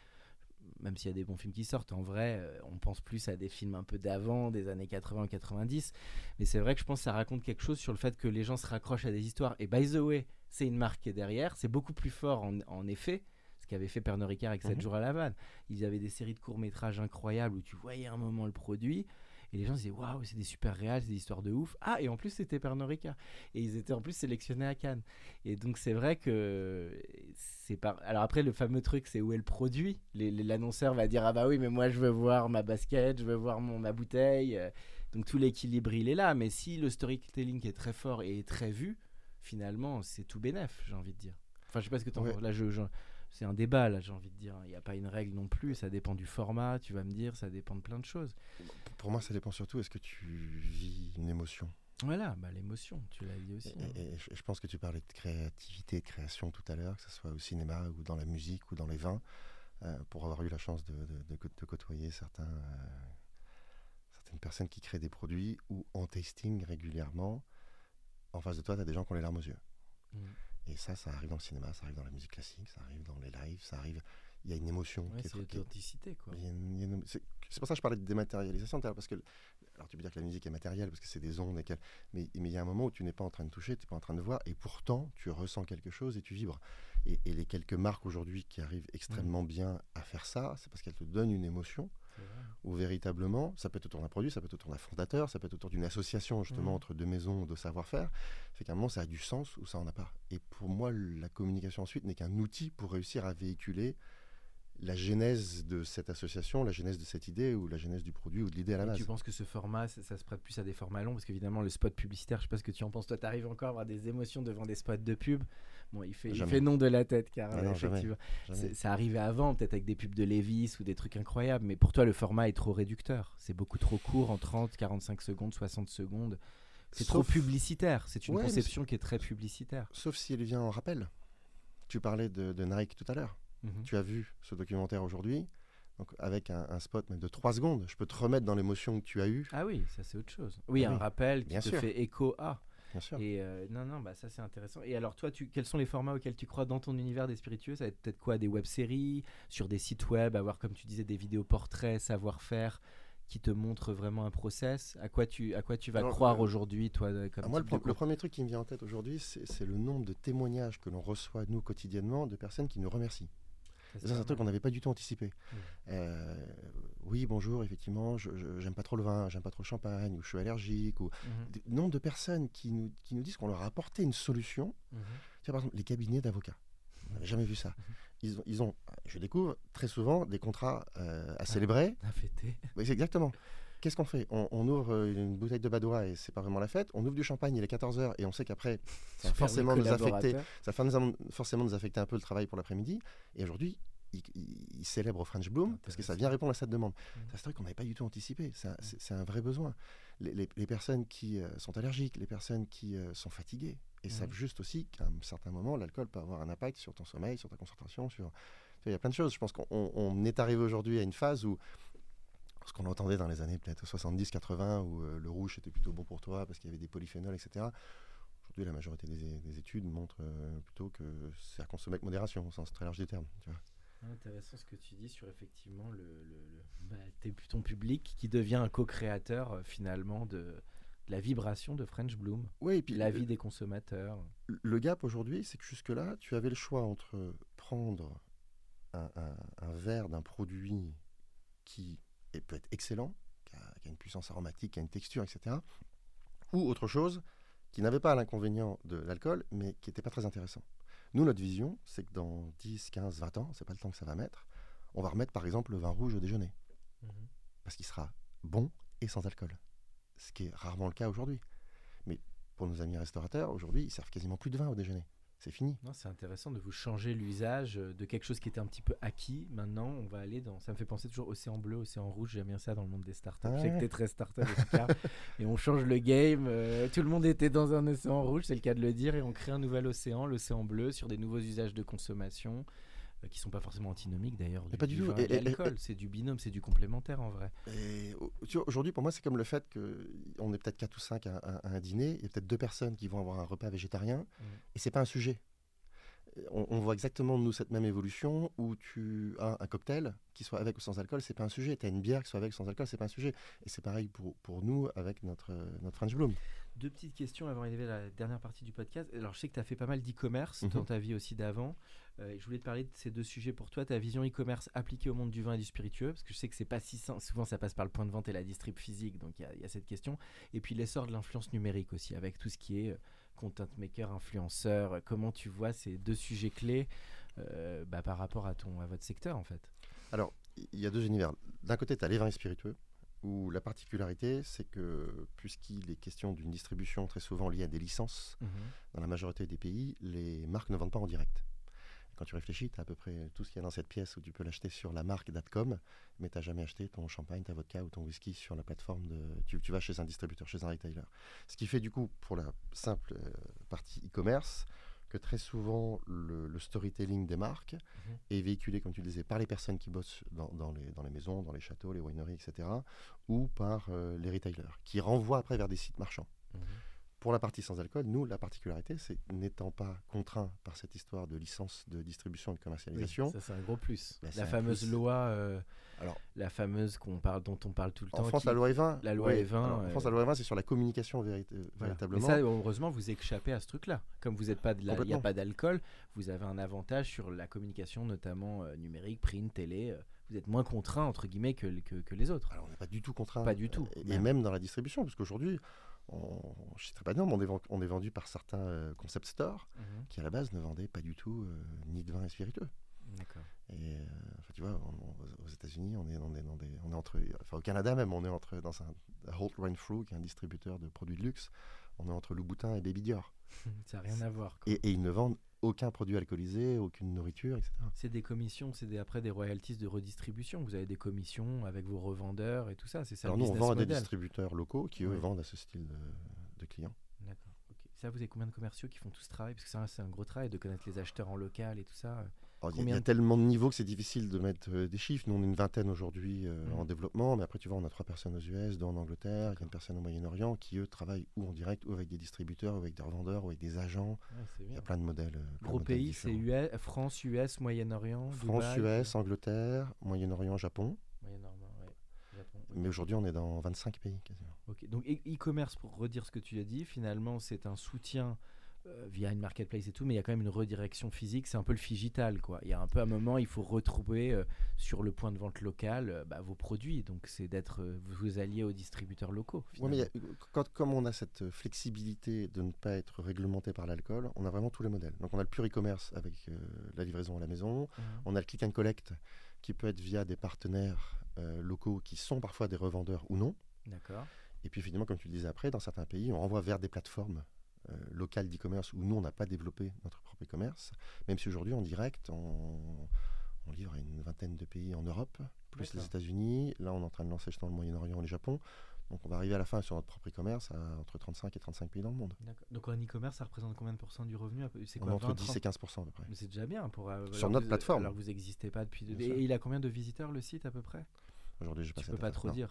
même s'il y a des bons films qui sortent, en vrai, on pense plus à des films un peu d'avant, des années quatre-vingts, quatre-vingt-dix. Mais c'est vrai que je pense que ça raconte quelque chose sur le fait que les gens se raccrochent à des histoires. Et by the way, c'est une marque qui est derrière, c'est beaucoup plus fort en, en effet. Qu'avait fait Pernod Ricard avec sept mmh. jours à la Havane. Ils avaient des séries de courts-métrages incroyables où tu voyais à un moment le produit et les gens disaient waouh, c'est des super réals, c'est des histoires de ouf. Ah, et en plus c'était Pernod Ricard et ils étaient en plus sélectionnés à Cannes. Et donc c'est vrai que c'est par... alors après le fameux truc, c'est où est le produit. Les, les, l'annonceur va dire ah bah oui, mais moi je veux voir ma basket, je veux voir mon ma bouteille. Donc tout l'équilibre il est là. Mais si le storytelling est très fort et est très vu, finalement c'est tout bénef, j'ai envie de dire. Enfin je sais pas ce que t'en penses. Ouais. Là je, je... c'est un débat, là, j'ai envie de dire. Il n'y a pas une règle non plus. Ça dépend du format, tu vas me dire. Ça dépend de plein de choses. Pour moi, ça dépend surtout. Est-ce que tu vis une émotion ? Voilà, bah, l'émotion, tu l'as dit aussi. Et, hein. et, et je pense que tu parlais de créativité, de création tout à l'heure, que ce soit au cinéma ou dans la musique ou dans les vins, euh, pour avoir eu la chance de, de, de, de côtoyer certains, euh, certaines personnes qui créent des produits ou en tasting régulièrement. En face de toi, tu as des gens qui ont les larmes aux yeux. Mmh. Et ça, ça arrive dans le cinéma, ça arrive dans la musique classique, ça arrive dans les lives, ça arrive... Il y a une émotion ouais, qui est... C'est l'authenticité, quoi. Il y a une, il y a une... c'est... c'est pour ça que je parlais de dématérialisation, parce que... Alors, tu peux dire que la musique est matérielle, parce que c'est des ondes, et qu'elle... mais, mais il y a un moment où tu n'es pas en train de toucher, tu n'es pas en train de voir, et pourtant, tu ressens quelque chose et tu vibres. Et, et les quelques marques aujourd'hui qui arrivent extrêmement mmh. bien à faire ça, c'est parce qu'elles te donnent une émotion, où véritablement, ça peut être autour d'un produit, ça peut être autour d'un fondateur, ça peut être autour d'une association, justement, mmh. entre deux maisons de savoir-faire. Fait qu'à un moment, ça a du sens ou ça n'en a pas. Et pour moi, la communication ensuite n'est qu'un outil pour réussir à véhiculer la genèse de cette association, la genèse de cette idée ou la genèse du produit ou de l'idée à la base. Et tu penses que ce format, ça, ça se prête plus à des formats longs parce qu'évidemment, le spot publicitaire, je sais pas ce que tu en penses, toi, tu arrives encore à avoir des émotions devant des spots de pub. Bon, il fait, il fait non de la tête, car ah non, effectivement, jamais, jamais. Ça arrivait avant, peut-être avec des pubs de Levi's ou des trucs incroyables, mais pour toi, le format est trop réducteur. C'est beaucoup trop court en trente, quarante-cinq secondes, soixante secondes. C'est Sauf... trop publicitaire. C'est une ouais, conception qui est très publicitaire. Sauf si elle vient en rappel. Tu parlais de, de Nike tout à l'heure. Mm-hmm. Tu as vu ce documentaire aujourd'hui. Donc avec un, un spot même de trois secondes, je peux te remettre dans l'émotion que tu as eue. Ah oui, ça c'est autre chose. Oui, ah un oui. rappel qui Bien te sûr. fait écho à... Bien sûr. Et euh, non, non, bah ça c'est intéressant. Et alors toi, tu, quels sont les formats auxquels tu crois dans ton univers des spiritueux ? Ça va être peut-être quoi ? Des web-séries, sur des sites web, avoir comme tu disais des vidéos portraits, savoir-faire, qui te montrent vraiment un process. À quoi tu, à quoi tu vas alors, croire euh, aujourd'hui, toi comme Moi, le, pro- le premier truc qui me vient en tête aujourd'hui, c'est, c'est le nombre de témoignages que l'on reçoit nous quotidiennement de personnes qui nous remercient. C'est un truc qu'on n'avait pas du tout anticipé. Mmh. Euh, oui, bonjour, effectivement, je, je, j'aime pas trop le vin, j'aime pas trop le champagne, ou je suis allergique, ou mmh. nombre de personnes qui nous, qui nous disent qu'on leur a apporté une solution. Mmh. Tu vois, par exemple, les cabinets d'avocats, on n'avait jamais vu ça. Mmh. Ils, ont, ils ont, je découvre, très souvent des contrats euh, à célébrer. À fêter. Oui, c'est exactement. Qu'est-ce qu'on fait ? on, on ouvre une bouteille de Badois et c'est pas vraiment la fête. On ouvre du champagne, il est quatorze heures et on sait qu'après, ça va forcément nous affecter, ça va nous, forcément nous affecter un peu le travail pour l'après-midi. Et aujourd'hui, il, il, il célèbre French Bloom parce que ça vient répondre à cette demande. Mmh. C'est un truc qu'on n'avait pas du tout anticipé. C'est un, mmh. c'est, c'est un vrai besoin. Les, les, les personnes qui euh, sont allergiques, les personnes qui euh, sont fatiguées et mmh. savent juste aussi qu'à un certain moment, l'alcool peut avoir un impact sur ton sommeil, sur ta concentration. Sur... Il y a plein de choses. Je pense qu'on on est arrivé aujourd'hui à une phase où ce qu'on entendait dans les années peut-être soixante-dix quatre-vingts, où euh, le rouge était plutôt bon pour toi parce qu'il y avait des polyphénols, et cetera. Aujourd'hui, la majorité des, des études montrent euh, plutôt que c'est à consommer avec modération, au sens très large du terme. Tu vois. Ah, intéressant ce que tu dis sur effectivement le, le, le, bah, t'es, ton public qui devient un co-créateur euh, finalement de, de la vibration de French Bloom, ouais, et puis la vie euh, des consommateurs. Le gap aujourd'hui, c'est que jusque-là, tu avais le choix entre prendre un, un, un verre d'un produit qui... peut être excellent, qui a, qui a une puissance aromatique, qui a une texture, et cetera. Ou autre chose qui n'avait pas l'inconvénient de l'alcool, mais qui n'était pas très intéressant. Nous, notre vision, c'est que dans dix, quinze, vingt ans, c'est pas le temps que ça va mettre, on va remettre par exemple le vin rouge au déjeuner. Mmh. Parce qu'il sera bon et sans alcool. Ce qui est rarement le cas aujourd'hui. Mais pour nos amis restaurateurs, aujourd'hui, ils servent quasiment plus de vin au déjeuner. C'est fini. Non, c'est intéressant de vous changer l'usage de quelque chose qui était un petit peu acquis. Maintenant, on va aller dans... Ça me fait penser toujours océan bleu, océan rouge. J'aime bien ça dans le monde des startups. Ah, je sais que t'es très startup, Oscar. Et on change le game. Euh, tout le monde était dans un océan rouge, c'est le cas de le dire. Et on crée un nouvel océan, l'océan bleu, sur des nouveaux usages de consommation euh, qui ne sont pas forcément antinomiques d'ailleurs. Du, pas du tout. Et, et, l'alcool, et, et, c'est du binôme, c'est du complémentaire en vrai. Et, tu vois, aujourd'hui, pour moi, c'est comme le fait qu'on est peut-être quatre ou cinq à, à, à un dîner. Il y a peut-être deux personnes qui vont avoir un repas végétarien. Mmh. Et ce n'est pas un sujet. On, on voit exactement, nous, cette même évolution où tu as un cocktail qui soit avec ou sans alcool, c'est pas un sujet. Tu as une bière qui soit avec ou sans alcool, c'est pas un sujet. Et c'est pareil pour, pour nous avec notre, notre French Bloom. Deux petites questions avant d'arriver à la dernière partie du podcast. Alors, je sais que tu as fait pas mal d'e-commerce mm-hmm. dans ta vie aussi d'avant. Euh, je voulais te parler de ces deux sujets pour toi. Ta vision e-commerce appliquée au monde du vin et du spiritueux, parce que je sais que c'est pas si simple. Souvent, ça passe par le point de vente et la distrib physique. Donc, il y, y a cette question. Et puis, l'essor de l'influence numérique aussi, avec tout ce qui est... Euh, content maker, influenceur, comment tu vois ces deux sujets clés euh, bah, par rapport à, ton, à votre secteur en fait? Alors, il y a deux univers. D'un côté, tu as les vins spiritueux, où la particularité, c'est que puisqu'il est question d'une distribution très souvent liée à des licences, mmh. dans la majorité des pays, les marques ne vendent pas en direct. Quand tu réfléchis, tu as à peu près tout ce qu'il y a dans cette pièce où tu peux l'acheter sur la marque point com, mais tu n'as jamais acheté ton champagne, ta vodka ou ton whisky sur la plateforme de... Tu, tu vas chez un distributeur, chez un retailer. Ce qui fait du coup, pour la simple euh, partie e-commerce, que très souvent, le, le storytelling des marques mmh. est véhiculé, comme tu le disais, par les personnes qui bossent dans, dans, les, dans les maisons, dans les châteaux, les wineries, et cetera, ou par euh, les retailers, qui renvoient après vers des sites marchands. Mmh. Pour la partie sans alcool, nous, la particularité, c'est n'étant pas contraint par cette histoire de licence de distribution et de commercialisation. Oui, ça, c'est un gros plus. Bah, la fameuse plus. loi, euh, alors, la fameuse qu'on parle, dont on parle tout le en temps. France, qui, la loi E vingt, la loi ouais, E vingt, alors, euh, en France, la loi E vingt, c'est sur la communication vérit- voilà. véritablement. Mais ça, heureusement, vous échappez à ce truc-là. Comme vous êtes pas, il n'y a pas d'alcool, vous avez un avantage sur la communication, notamment euh, numérique, print, télé. Euh, vous êtes moins contraint, entre guillemets, que, que, que les autres. Alors, on n'est pas du tout contraint. Pas du tout. Euh, et, et même dans la distribution, parce qu'aujourd'hui... On, je ne sais pas de nom, mais on est, on est vendu par certains euh, concept stores mmh. qui à la base ne vendaient pas du tout euh, ni de vin et spiritueux. D'accord. Et euh, enfin, tu vois, on, aux États-Unis, on est, on est, on est, on est entre, enfin au Canada même, on est entre dans un Holt Renfrew qui est un distributeur de produits de luxe, on est entre Louboutin et Baby Dior. Ça n'a rien c'est, à voir. Quoi. Et, et ils ne vendent aucun produit alcoolisé, aucune nourriture, et cetera. C'est des commissions, c'est des, après des royalties de redistribution. Vous avez des commissions avec vos revendeurs et tout ça. C'est ça. Alors le nous, on vend à des distributeurs locaux qui, eux, oui. vendent à ce style de, de clients. D'accord. Okay. Ça, vous avez combien de commerciaux qui font tout ce travail? Parce que ça, c'est un gros travail de connaître les acheteurs en local et tout ça. Il y, y a de... tellement de niveaux que c'est difficile de mettre euh, des chiffres. Nous, on est une vingtaine aujourd'hui euh, mmh. en développement. Mais après, tu vois, on a trois personnes aux U S, deux en Angleterre, il y a une personne au Moyen-Orient qui, eux, travaillent ou en direct, ou avec des distributeurs, ou avec des revendeurs, ou avec des agents. Il ouais, y a plein de modèles. Plein Gros de modèles pays, c'est U S, France, U S, Moyen-Orient, France, Dubaï, U S, et... Angleterre, Moyen-Orient, Japon. Moyen-Orient, ouais. Japon, okay. Mais aujourd'hui, on est dans vingt-cinq pays quasiment. Okay. Donc, e-commerce, pour redire ce que tu as dit, finalement, c'est un soutien... via une marketplace et tout, mais il y a quand même une redirection physique, c'est un peu le figital quoi. Il y a un peu à un moment, il faut retrouver euh, sur le point de vente local euh, bah, vos produits, donc c'est d'être euh, vous alliés aux distributeurs locaux. Ouais, mais y a, quand, comme on a cette flexibilité de ne pas être réglementé par l'alcool, on a vraiment tous les modèles. Donc on a le pur e-commerce avec euh, la livraison à la maison, mmh. on a le click and collect qui peut être via des partenaires euh, locaux qui sont parfois des revendeurs ou non. D'accord. Et puis finalement, comme tu le disais après, dans certains pays, on renvoie vers des plateformes Euh, local d'e-commerce où nous on n'a pas développé notre propre e-commerce, même si aujourd'hui en direct on, on livre à une vingtaine de pays en Europe, plus D'accord. les États-Unis. Là on est en train de lancer justement le Moyen-Orient et le Japon, donc on va arriver à la fin sur notre propre e-commerce à entre trente-cinq et trente-cinq pays dans le monde. D'accord. Donc un e-commerce ça représente combien de pourcents du revenu? C'est quoi, on entre dix et quinze pour cent à peu près. Mais c'est déjà bien pour, euh, sur notre vous, plateforme. Alors vous n'existez pas depuis... De... Et il a combien de visiteurs le site à peu près aujourd'hui? Je ne peux pas trop non. dire,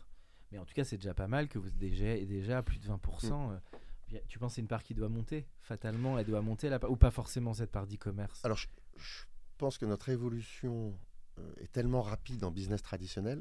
mais en tout cas c'est déjà pas mal que vous déjà, déjà plus de vingt pour cent. Mmh. euh, Tu penses que c'est une part qui doit monter? Fatalement, elle doit monter, la part, ou pas forcément cette part d'e-commerce? Alors, je, je pense que notre évolution euh, est tellement rapide en business traditionnel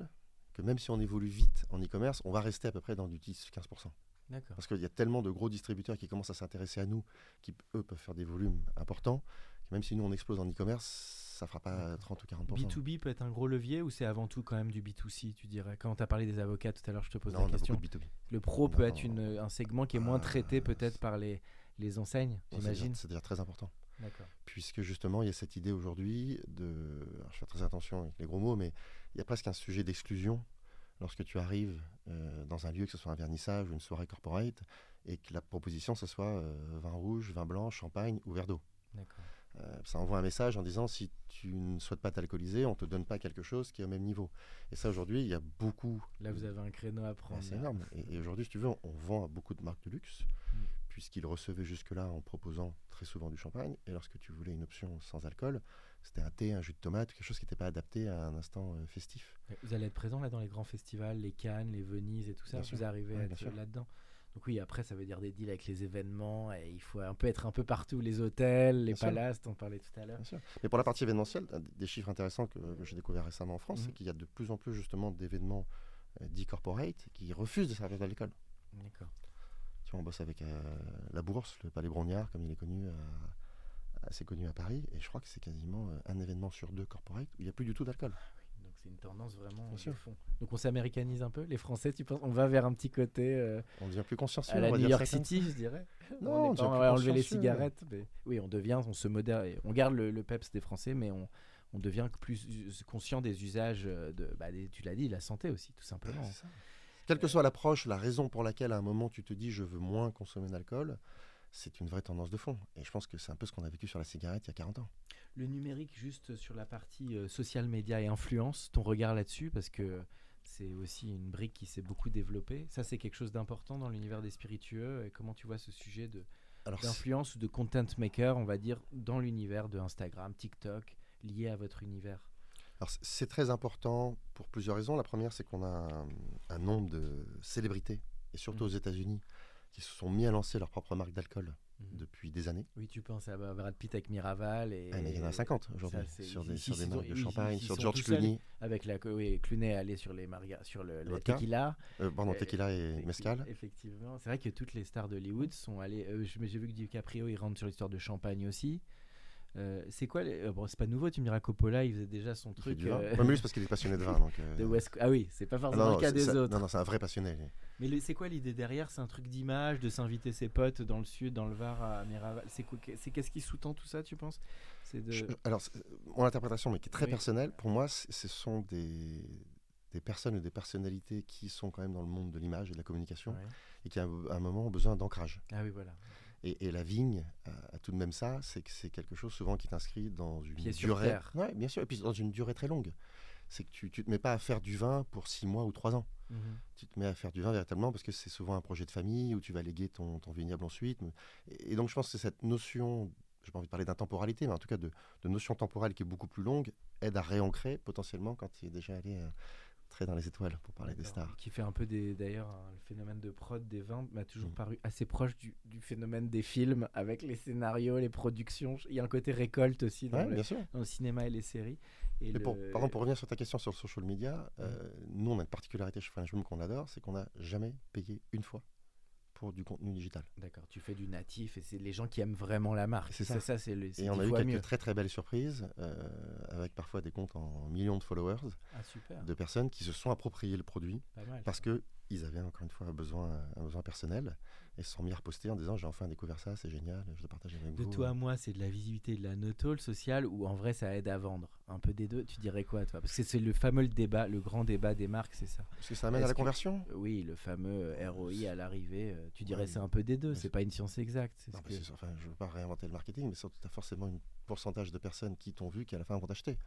que même si on évolue vite en e-commerce, on va rester à peu près dans du dix à quinze pour cent. D'accord. Parce qu'il y a tellement de gros distributeurs qui commencent à s'intéresser à nous, qui, eux, peuvent faire des volumes importants, Même si nous on explose en e-commerce, ça fera pas trente ou quarante pour cent. B deux B peut être un gros levier, ou c'est avant tout quand même du B deux C, tu dirais? Quand tu as parlé des avocats tout à l'heure, je te pose non, la question. B deux B. Le pro non, peut être une, un segment qui est moins traité euh, peut-être par les, les enseignes, j'imagine. C'est déjà très important. D'accord. Puisque justement, il y a cette idée aujourd'hui de... Alors, je fais très attention avec les gros mots, mais il y a presque un sujet d'exclusion lorsque tu arrives euh, dans un lieu, que ce soit un vernissage ou une soirée corporate, et que la proposition, ce soit euh, vin rouge, vin blanc, champagne ou verre d'eau. D'accord. Euh, ça envoie un message en disant si tu ne souhaites pas t'alcooliser, on ne te donne pas quelque chose qui est au même niveau. Et ça, aujourd'hui, il y a beaucoup... Là, vous avez un créneau à prendre. Ah, c'est énorme. Et, et aujourd'hui, si tu veux, on, on vend à beaucoup de marques de luxe, mmh. puisqu'ils recevaient jusque-là en proposant très souvent du champagne. Et lorsque tu voulais une option sans alcool, c'était un thé, un jus de tomate, quelque chose qui n'était pas adapté à un instant euh, festif. Vous allez être présent là, dans les grands festivals, les Cannes, les Venise et tout ça. Bien vous sûr. Arrivez ouais, à être là-dedans. Donc oui, après, ça veut dire des deals avec les événements, et il faut un peu être un peu partout, les hôtels, les palaces, dont on parlait tout à l'heure. Bien sûr. Mais pour la partie événementielle, des chiffres intéressants que j'ai découvert récemment en France, mmh. c'est qu'il y a de plus en plus justement d'événements euh, dits corporate qui refusent de servir d'alcool. D'accord. Tu vois, on bosse avec euh, la Bourse, le Palais Brongniart, comme il est connu, à, assez connu à Paris, et je crois que c'est quasiment euh, un événement sur deux corporate où il n'y a plus du tout d'alcool. C'est une tendance vraiment au fond. Donc on s'américanise un peu, les Français, tu penses? On va vers un petit côté euh, on devient plus consciencieux, à la on va New dire York City, je dirais. Non, on, on, pas, on va enlever les cigarettes. Mais... Oui, on devient, on se modère, on garde le, le peps des Français, mais on, on devient plus conscient des usages, de, bah, des, tu l'as dit, la santé aussi, tout simplement. Ouais, c'est ça. Quelle que soit l'approche, la raison pour laquelle à un moment tu te dis « je veux moins consommer d'alcool », c'est une vraie tendance de fond. Et je pense que c'est un peu ce qu'on a vécu sur la cigarette il y a quarante ans. Le numérique, juste sur la partie euh, social média et influence, ton regard là-dessus, parce que c'est aussi une brique qui s'est beaucoup développée. Ça, c'est quelque chose d'important dans l'univers des spiritueux. Et comment tu vois ce sujet de, Alors, d'influence c'est... ou de content maker, on va dire, dans l'univers de Instagram, TikTok, lié à votre univers? Alors, c'est très important pour plusieurs raisons. La première, c'est qu'on a un, un nombre de célébrités, et surtout mmh. aux États-Unis, qui se sont mis à lancer leur propre marque d'alcool mmh. depuis des années. Oui, tu penses à Brad Pitt avec Miraval. Et... Ah, mais il y en a cinquante aujourd'hui, ça, sur des, sur des marques sont, de champagne, ils, ils sur George Clooney. Avec la, oui, Clooney est allé sur, les marga, sur le, le tequila. Euh, pardon, tequila et, et mezcal. Effectivement, c'est vrai que toutes les stars d'Hollywood sont allées... Euh, j'ai vu que DiCaprio, il rentre sur l'histoire de champagne aussi. Euh, c'est quoi les... Bon, c'est pas nouveau, tu me diras, Coppola, il faisait déjà son truc. Euh... Ouais, mais lui, c'est parce qu'il est passionné de vin. Donc, euh... de West... Ah oui, c'est pas forcément ah non, le cas des ça... autres. Non, non, c'est un vrai passionné. Mais le... c'est quoi l'idée derrière? C'est un truc d'image, de s'inviter ses potes dans le sud, dans le Var, à Miraval. C'est, quoi... c'est... qu'est-ce qui sous-tend tout ça, tu penses? C'est de... Je... Alors, c'est... mon interprétation, mais qui est très oui. personnelle, pour moi, c'est... ce sont des... des personnes ou des personnalités qui sont quand même dans le monde de l'image et de la communication ouais. et qui, à un moment, ont besoin d'ancrage. Ah oui, voilà. Et, et la vigne a, a tout de même ça, c'est que c'est quelque chose souvent qui t'inscrit dans une Pied durée. Oui, bien sûr, et puis dans une durée très longue. C'est que tu ne te mets pas à faire du vin pour six mois ou trois ans. Mm-hmm. Tu te mets à faire du vin véritablement parce que c'est souvent un projet de famille où tu vas léguer ton, ton vignoble ensuite. Et, et donc je pense que cette notion, je n'ai pas envie de parler d'intemporalité, mais en tout cas de, de notion temporelle qui est beaucoup plus longue, aide à réancrer potentiellement quand tu es déjà allé... Euh, dans les étoiles pour parler D'accord. des stars, qui fait un peu des, d'ailleurs hein, le phénomène de prod des vins m'a toujours mmh. paru assez proche du, du phénomène des films avec les scénarios, les productions. Il y a un côté récolte aussi dans, ouais, le, dans le cinéma et les séries. Et le... pour, par exemple, pour revenir sur ta question sur le social media, mmh. euh, nous on a une particularité chez French Bloom qu'on adore, c'est qu'on n'a jamais payé une fois pour du contenu digital. D'accord, tu fais du natif et c'est les gens qui aiment vraiment la marque. C'est ça, c'est ça, c'est le, c'est et on a eu quelques mieux. très très belles surprises euh, avec parfois des comptes en millions de followers, ah, super. de personnes qui se sont appropriées le produit mal, parce ça. que ils avaient encore une fois un besoin, un besoin personnel et se sont mis à reposter en disant j'ai enfin découvert ça, c'est génial, je le partage avec de vous. De toi à moi, c'est de la visibilité, de la no-tall sociale ou en vrai ça aide à vendre. Un peu des deux, tu dirais quoi toi? Parce que c'est le fameux débat, le grand débat des marques, c'est ça. Parce que ça amène Est-ce à la conversion que... Oui, le fameux R O I à l'arrivée, tu dirais ouais, c'est un peu des deux, mais c'est, c'est pas une science exacte. C'est non, ce que... c'est... Enfin, je veux pas réinventer le marketing, mais surtout tu as forcément un pourcentage de personnes qui t'ont vu qui à la fin vont t'acheter.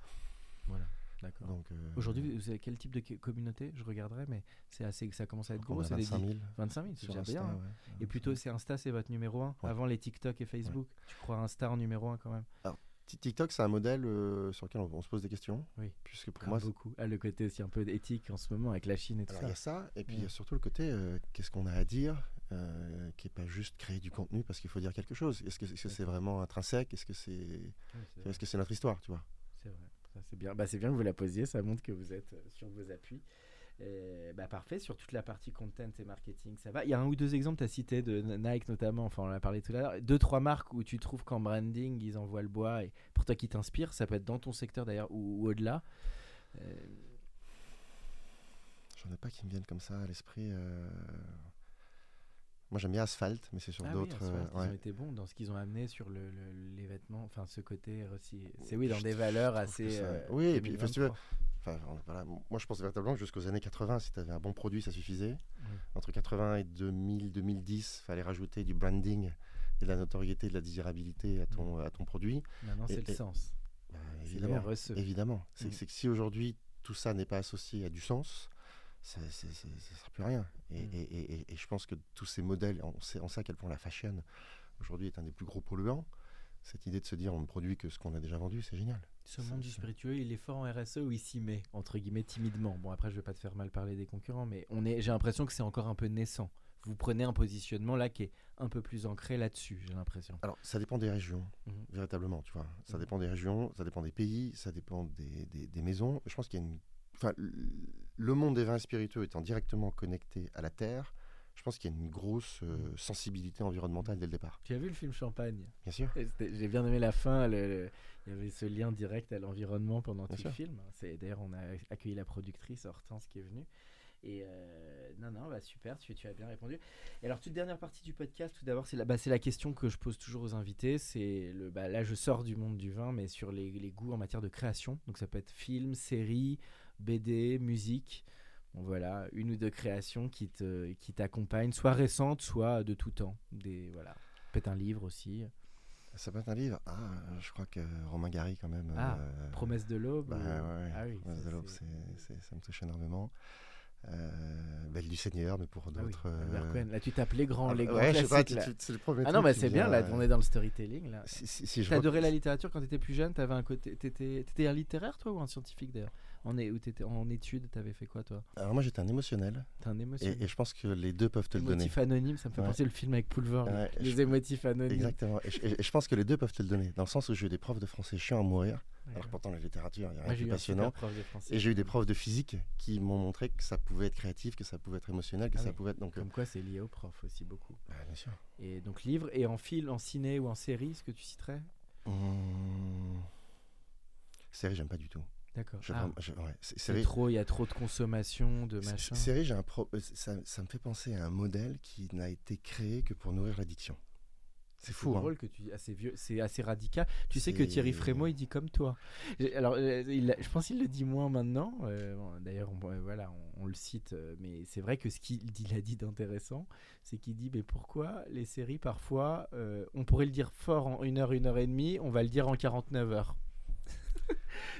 Voilà. D'accord. Donc, euh, aujourd'hui, vous avez quel type de communauté? Je regarderai, mais c'est assez, ça commence à être gros. C'est vingt-cinq mille Des... vingt-cinq mille c'est déjà bien. Ouais, hein. Et plutôt, c'est Insta, c'est votre numéro un ouais. avant les TikTok et Facebook. Ouais. Tu crois Insta en numéro un quand même? Alors, TikTok, c'est un modèle euh, sur lequel on, on se pose des questions. Oui, puisque pour moi, beaucoup. Ah, le côté aussi un peu éthique en ce moment avec la Chine et tout Alors, ça. Il y a ça, et puis il ouais. y a surtout le côté euh, qu'est-ce qu'on a à dire, euh, qui n'est pas juste créer du contenu parce qu'il faut dire quelque chose. Est-ce que, est-ce que c'est vraiment intrinsèque? Est-ce que c'est, ouais, c'est est-ce que c'est notre histoire, tu vois? C'est vrai. C'est bien. Bah, c'est bien que vous la posiez, ça montre que vous êtes sur vos appuis. Et, bah, parfait, sur toute la partie content et marketing, ça va. Il y a un ou deux exemples, tu as cité de Nike notamment, enfin on en a parlé tout à l'heure, deux, trois marques où tu trouves qu'en branding, ils envoient le bois, et pour toi qui t'inspire, ça peut être dans ton secteur d'ailleurs ou, ou au-delà. Euh... J'en ai pas qui me viennent comme ça à l'esprit. Euh... Moi j'aime bien Asphalt, mais c'est sur ah d'autres. Oui, Asphalt, euh, ils ouais. ont été bons dans ce qu'ils ont amené sur le, le, les vêtements, enfin ce côté aussi. C'est oui, dans je des trouve, valeurs assez. Ça... Euh, oui, et puis si tu veux. Enfin, voilà, moi je pense véritablement que jusqu'aux années quatre-vingts, si tu avais un bon produit, ça suffisait. Mmh. Entre quatre-vingts et deux mille, deux mille dix, il fallait rajouter du branding et de la notoriété, de la désirabilité à ton, mmh. à ton produit. Maintenant et, c'est et, le sens. Bah, évidemment. C'est évidemment. C'est, mmh. c'est que si aujourd'hui tout ça n'est pas associé à du sens, ça ne sert plus à rien. Et, mmh. et, et, et, et je pense que tous ces modèles, on sait, on sait à quel point la fashion aujourd'hui est un des plus gros polluants. Cette idée de se dire on ne produit que ce qu'on a déjà vendu, c'est génial. Ce monde du spiritueux, il est fort en R S E ou il s'y met, entre guillemets, timidement. Bon, après, je ne vais pas te faire mal parler des concurrents, mais on est, j'ai l'impression que c'est encore un peu naissant. Vous prenez un positionnement là qui est un peu plus ancré là-dessus, j'ai l'impression. Alors, ça dépend des régions, mmh. véritablement, tu vois. Ça mmh. dépend des régions, ça dépend des pays, ça dépend des, des, des maisons. Je pense qu'il y a une... Enfin, le monde des vins spiritueux étant directement connecté à la terre, je pense qu'il y a une grosse euh, sensibilité environnementale dès le départ. Tu as vu le film Champagne ? Bien sûr. J'ai bien aimé la fin. Le, le... Il y avait ce lien direct à l'environnement pendant bien tout sûr. Le film. C'est, d'ailleurs, on a accueilli la productrice Hortense qui est venue. Et euh, non, non, bah super, tu, tu as bien répondu. Et alors, toute dernière partie du podcast, tout d'abord, c'est la, bah, c'est la question que je pose toujours aux invités. C'est le, bah, là, je sors du monde du vin, mais sur les, les goûts en matière de création. Donc, ça peut être film, série, B D, musique... Voilà, une ou deux créations qui, te, qui t'accompagnent, soit récentes, soit de tout temps. Des, voilà. Ça peut être un livre aussi. Ça peut être un livre. Ah, je crois que Romain Gary, quand même. Ah, euh, Promesse de l'aube. Bah, ou... ouais, ah oui, Promesse de l'aube, c'est... C'est, c'est, ça me touche énormément. Euh, Belle du Seigneur, mais pour d'autres. Ah oui. euh... Là, tu t'appelais grand, ah, les grands ouais, classiques. Je sais pas, là. Tu, tu, c'est le premier. Ah non, mais bah, c'est bien. Là, euh... on est dans le storytelling. Là. Si, si, si, t'adorais la littérature quand t'étais plus jeune. T'avais un côté. T'étais, t'étais un littéraire, toi, ou un scientifique d'ailleurs. En, é... en études, t'avais fait quoi, toi ? Alors moi, j'étais un émotionnel. T'es un émotionnel. Et, et je pense que les deux peuvent te le donner. Émotif anonyme, ça me fait ouais. penser le film avec Pulver. Ouais, les je... émotifs anonymes. Exactement. et, je, et je pense que les deux peuvent te le donner, dans le sens où j'ai eu des profs de français chiants à mourir. Alors pourtant la littérature, il y a rien de plus passionnant. Et j'ai eu des profs de physique qui m'ont montré que ça pouvait être créatif, que ça pouvait être émotionnel, que ah ça oui. pouvait être donc. Comme euh... quoi, c'est lié aux profs aussi beaucoup. Ah, bien sûr. Et donc livre et en film, en ciné ou en série, ce que tu citerais. Mmh... Série, j'aime pas du tout. D'accord. Je, ah. je, ouais, c'est, série... trop, il y a trop de consommation de machin. Série, j'ai un pro... ça, ça me fait penser à un modèle qui n'a été créé que pour nourrir l'addiction. C'est, c'est fou, drôle hein. que tu assez vieux, c'est assez radical. Tu sais c'est... que Thierry Frémaux, il dit comme toi. Alors, il, je pense qu'il le dit moins maintenant. Euh, bon, d'ailleurs, on, voilà, on, on le cite, mais c'est vrai que ce qu'il dit, a dit d'intéressant, c'est qu'il dit mais pourquoi les séries parfois, euh, on pourrait le dire fort en une heure, une heure et demie, on va le dire en quarante-neuf heures.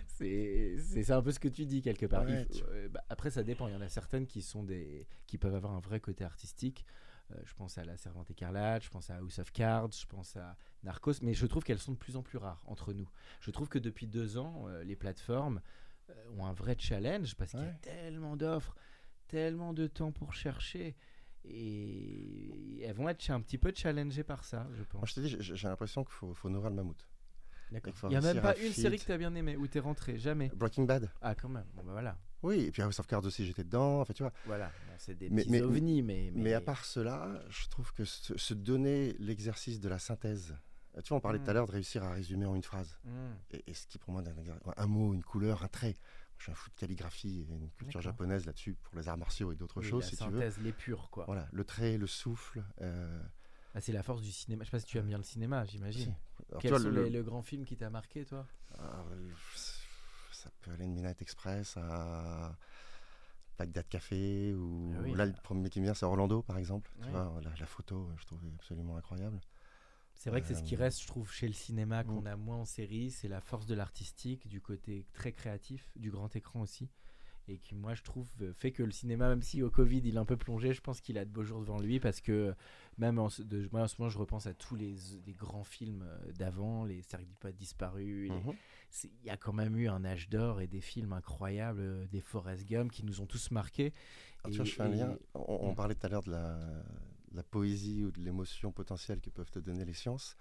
C'est, c'est, c'est un peu ce que tu dis quelque part. Ouais, faut, tu... euh, bah, après, ça dépend. Il y en a certaines qui sont des, qui peuvent avoir un vrai côté artistique. Euh, je pense à La Servante écarlate, je pense à House of Cards, je pense à Narcos, mais je trouve qu'elles sont de plus en plus rares entre nous. Je trouve que depuis deux ans, euh, les plateformes euh, ont un vrai challenge parce ouais. qu'il y a tellement d'offres, tellement de temps pour chercher et elles vont être un petit peu challengées par ça, je pense. Moi, je te dis, j'ai l'impression qu'il faut, faut nourrir le mammouth. D'accord. Il n'y a même pas une série que tu as bien aimée où tu es rentré, jamais. Breaking Bad. Ah, quand même, bon bah voilà. Oui, et puis House of Cards aussi, j'étais dedans. Enfin, tu vois. Voilà, c'est des petits mais, ovnis. Mais, mais... mais à part cela, je trouve que se, se donner l'exercice de la synthèse. Tu vois, on parlait mmh. tout à l'heure de réussir à résumer en une phrase. Mmh. Et, et ce qui, pour moi, un, un mot, une couleur, un trait. Je suis un fou de calligraphie et une culture D'accord. japonaise là-dessus pour les arts martiaux et d'autres oui, choses, si tu veux. La synthèse, l'épure, quoi. Voilà, le trait, le souffle. Euh... Ah, c'est la force du cinéma. Je ne sais pas si tu aimes bien le cinéma, j'imagine. Si. Alors, Quels toi, sont le, les, le grand film qui t'a marqué, toi ? Alors, le... Ça peut aller de Midnight Express à Bagdad Café ou ah oui, là, là le premier qui me vient c'est Orlando par exemple. Oui. Tu vois, la, la photo je trouve absolument incroyable. C'est vrai euh... que c'est ce qui reste je trouve chez le cinéma qu'on mmh. a moins en série, c'est la force de l'artistique, du côté très créatif, du grand écran aussi. Et qui moi je trouve fait que le cinéma, même si au Covid il est un peu plongé, je pense qu'il a de beaux jours devant lui parce que même en, de, moi en ce moment je repense à tous les, les grands films d'avant, les Sergipat disparus, il mmh. y a quand même eu un âge d'or et des films incroyables, des Forrest Gump qui nous ont tous marqués. Alors, et, tu vois, je fais un lien, et, on, on parlait tout à l'heure de la, de la poésie ou de l'émotion potentielle que peuvent te donner les sciences,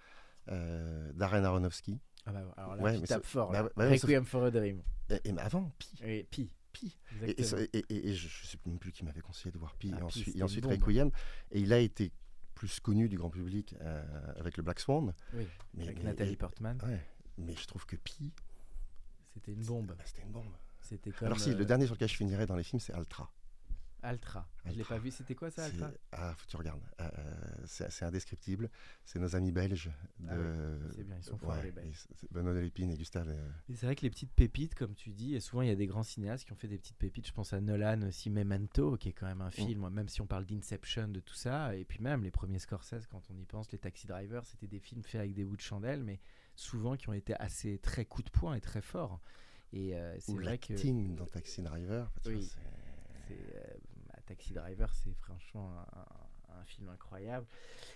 euh, Darren Aronofsky. Ah bah alors là ouais, tu tapes fort, bah, bah, Requiem for a Dream. Et, et bah avant, Pi. Oui, Pi. Pi. Et, et, et, et je ne sais même plus qui m'avait conseillé de voir Pi. Ah, et ensuite, et ensuite Requiem. Et il a été plus connu du grand public euh, avec le Black Swan. Oui, mais, avec mais, Nathalie et, Portman. Ouais, mais je trouve que Pi... C'était une bombe. C'était, bah, c'était une bombe. C'était comme Alors euh... si, le dernier sur lequel je finirais dans les films, c'est Altra. Altra. Altra. Je ne l'ai pas vu. C'était quoi ça, Altra ? C'est... Ah, faut que tu regardes. Euh, c'est, c'est indescriptible. C'est nos amis belges. De... Ah oui, c'est bien, ils sont forts, ouais, les Belges. Benoît Delépine et Gustave. Et... C'est vrai que les petites pépites, comme tu dis, et souvent il y a des grands cinéastes qui ont fait des petites pépites. Je pense à Nolan aussi, Memento, qui est quand même un film, mm. même si on parle d'Inception, de tout ça. Et puis même les premiers Scorsese, quand on y pense, les Taxi Driver, c'était des films faits avec des bouts de chandelle, mais souvent qui ont été assez très coups de poing et très forts. Et euh, c'est Ou vrai que. L'acting dans Taxi Driver. Oui. Vois, c'est... C'est, euh, bah, Taxi Driver, c'est franchement un, un, un film incroyable.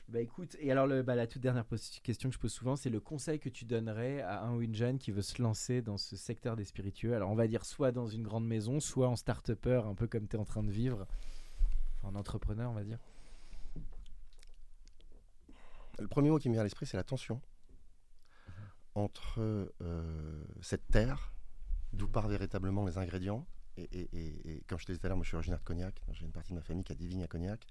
Bah écoute, et alors le, bah, la toute dernière post- question que je pose souvent, c'est le conseil que tu donnerais à un ou une jeune qui veut se lancer dans ce secteur des spiritueux. Alors on va dire soit dans une grande maison, soit en start-upper, un peu comme tu es en train de vivre, en entrepreneur on va dire. Le premier mot qui me vient à l'esprit, c'est la tension mmh. entre euh, cette terre, d'où mmh. partent véritablement les ingrédients. Et, et, et, et comme je te disais tout à l'heure, moi je suis originaire de Cognac, j'ai une partie de ma famille qui a des vignes à Cognac,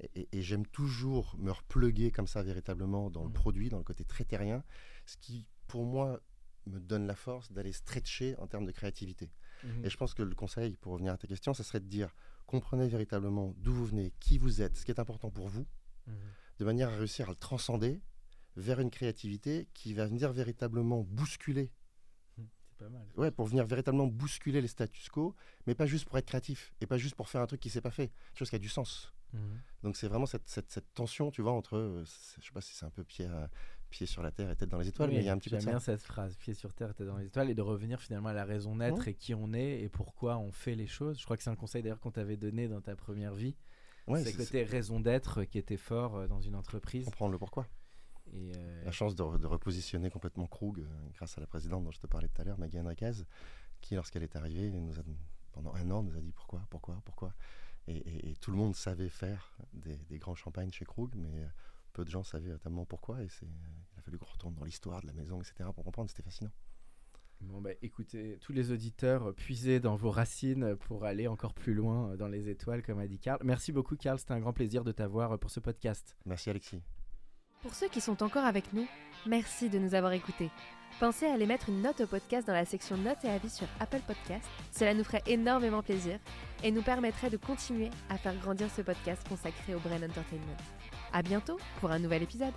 et, et, et j'aime toujours me repluguer comme ça véritablement dans le mmh. produit, dans le côté très terrien, ce qui pour moi me donne la force d'aller stretcher en termes de créativité. Mmh. Et je pense que le conseil, pour revenir à ta question, ça serait de dire, comprenez véritablement d'où vous venez, qui vous êtes, ce qui est important pour vous, mmh. de manière à réussir à le transcender vers une créativité qui va venir véritablement bousculer. Pas mal. Ouais, pour venir véritablement bousculer les status quo, mais pas juste pour être créatif et pas juste pour faire un truc qui s'est pas fait, quelque chose qui a du sens. Mmh. Donc c'est vraiment cette, cette, cette tension, tu vois, entre, euh, je sais pas si c'est un peu pied, à, pied sur la terre et tête dans les étoiles, oui, mais il y a un petit peu de ça. J'aime bien cette phrase, pied sur terre, tête dans les étoiles, et de revenir finalement à la raison d'être mmh. et qui on est et pourquoi on fait les choses. Je crois que c'est un conseil d'ailleurs qu'on t'avait donné dans ta première vie, ouais, c'est, c'est côté c'est... raison d'être qui était fort dans une entreprise. Comprendre le pourquoi. Et euh... La chance de, de repositionner complètement Krug euh, grâce à la présidente dont je te parlais tout à l'heure, Maggie Henriquez, qui lorsqu'elle est arrivée nous a, pendant un an nous a dit pourquoi, pourquoi, pourquoi et, et, et tout le monde savait faire des, des grands champagnes chez Krug, mais peu de gens savaient notamment pourquoi, et c'est, il a fallu qu'on retourne dans l'histoire de la maison, et cetera pour comprendre, c'était fascinant. Bon bah, écoutez, tous les auditeurs, puisez dans vos racines pour aller encore plus loin dans les étoiles, comme a dit Carl. Merci beaucoup Carl, c'était un grand plaisir de t'avoir pour ce podcast. Merci Alexis. Pour ceux qui sont encore avec nous, merci de nous avoir écoutés. Pensez à aller mettre une note au podcast dans la section notes et avis sur Apple Podcasts. Cela nous ferait énormément plaisir et nous permettrait de continuer à faire grandir ce podcast consacré au Brain Entertainment. À bientôt pour un nouvel épisode.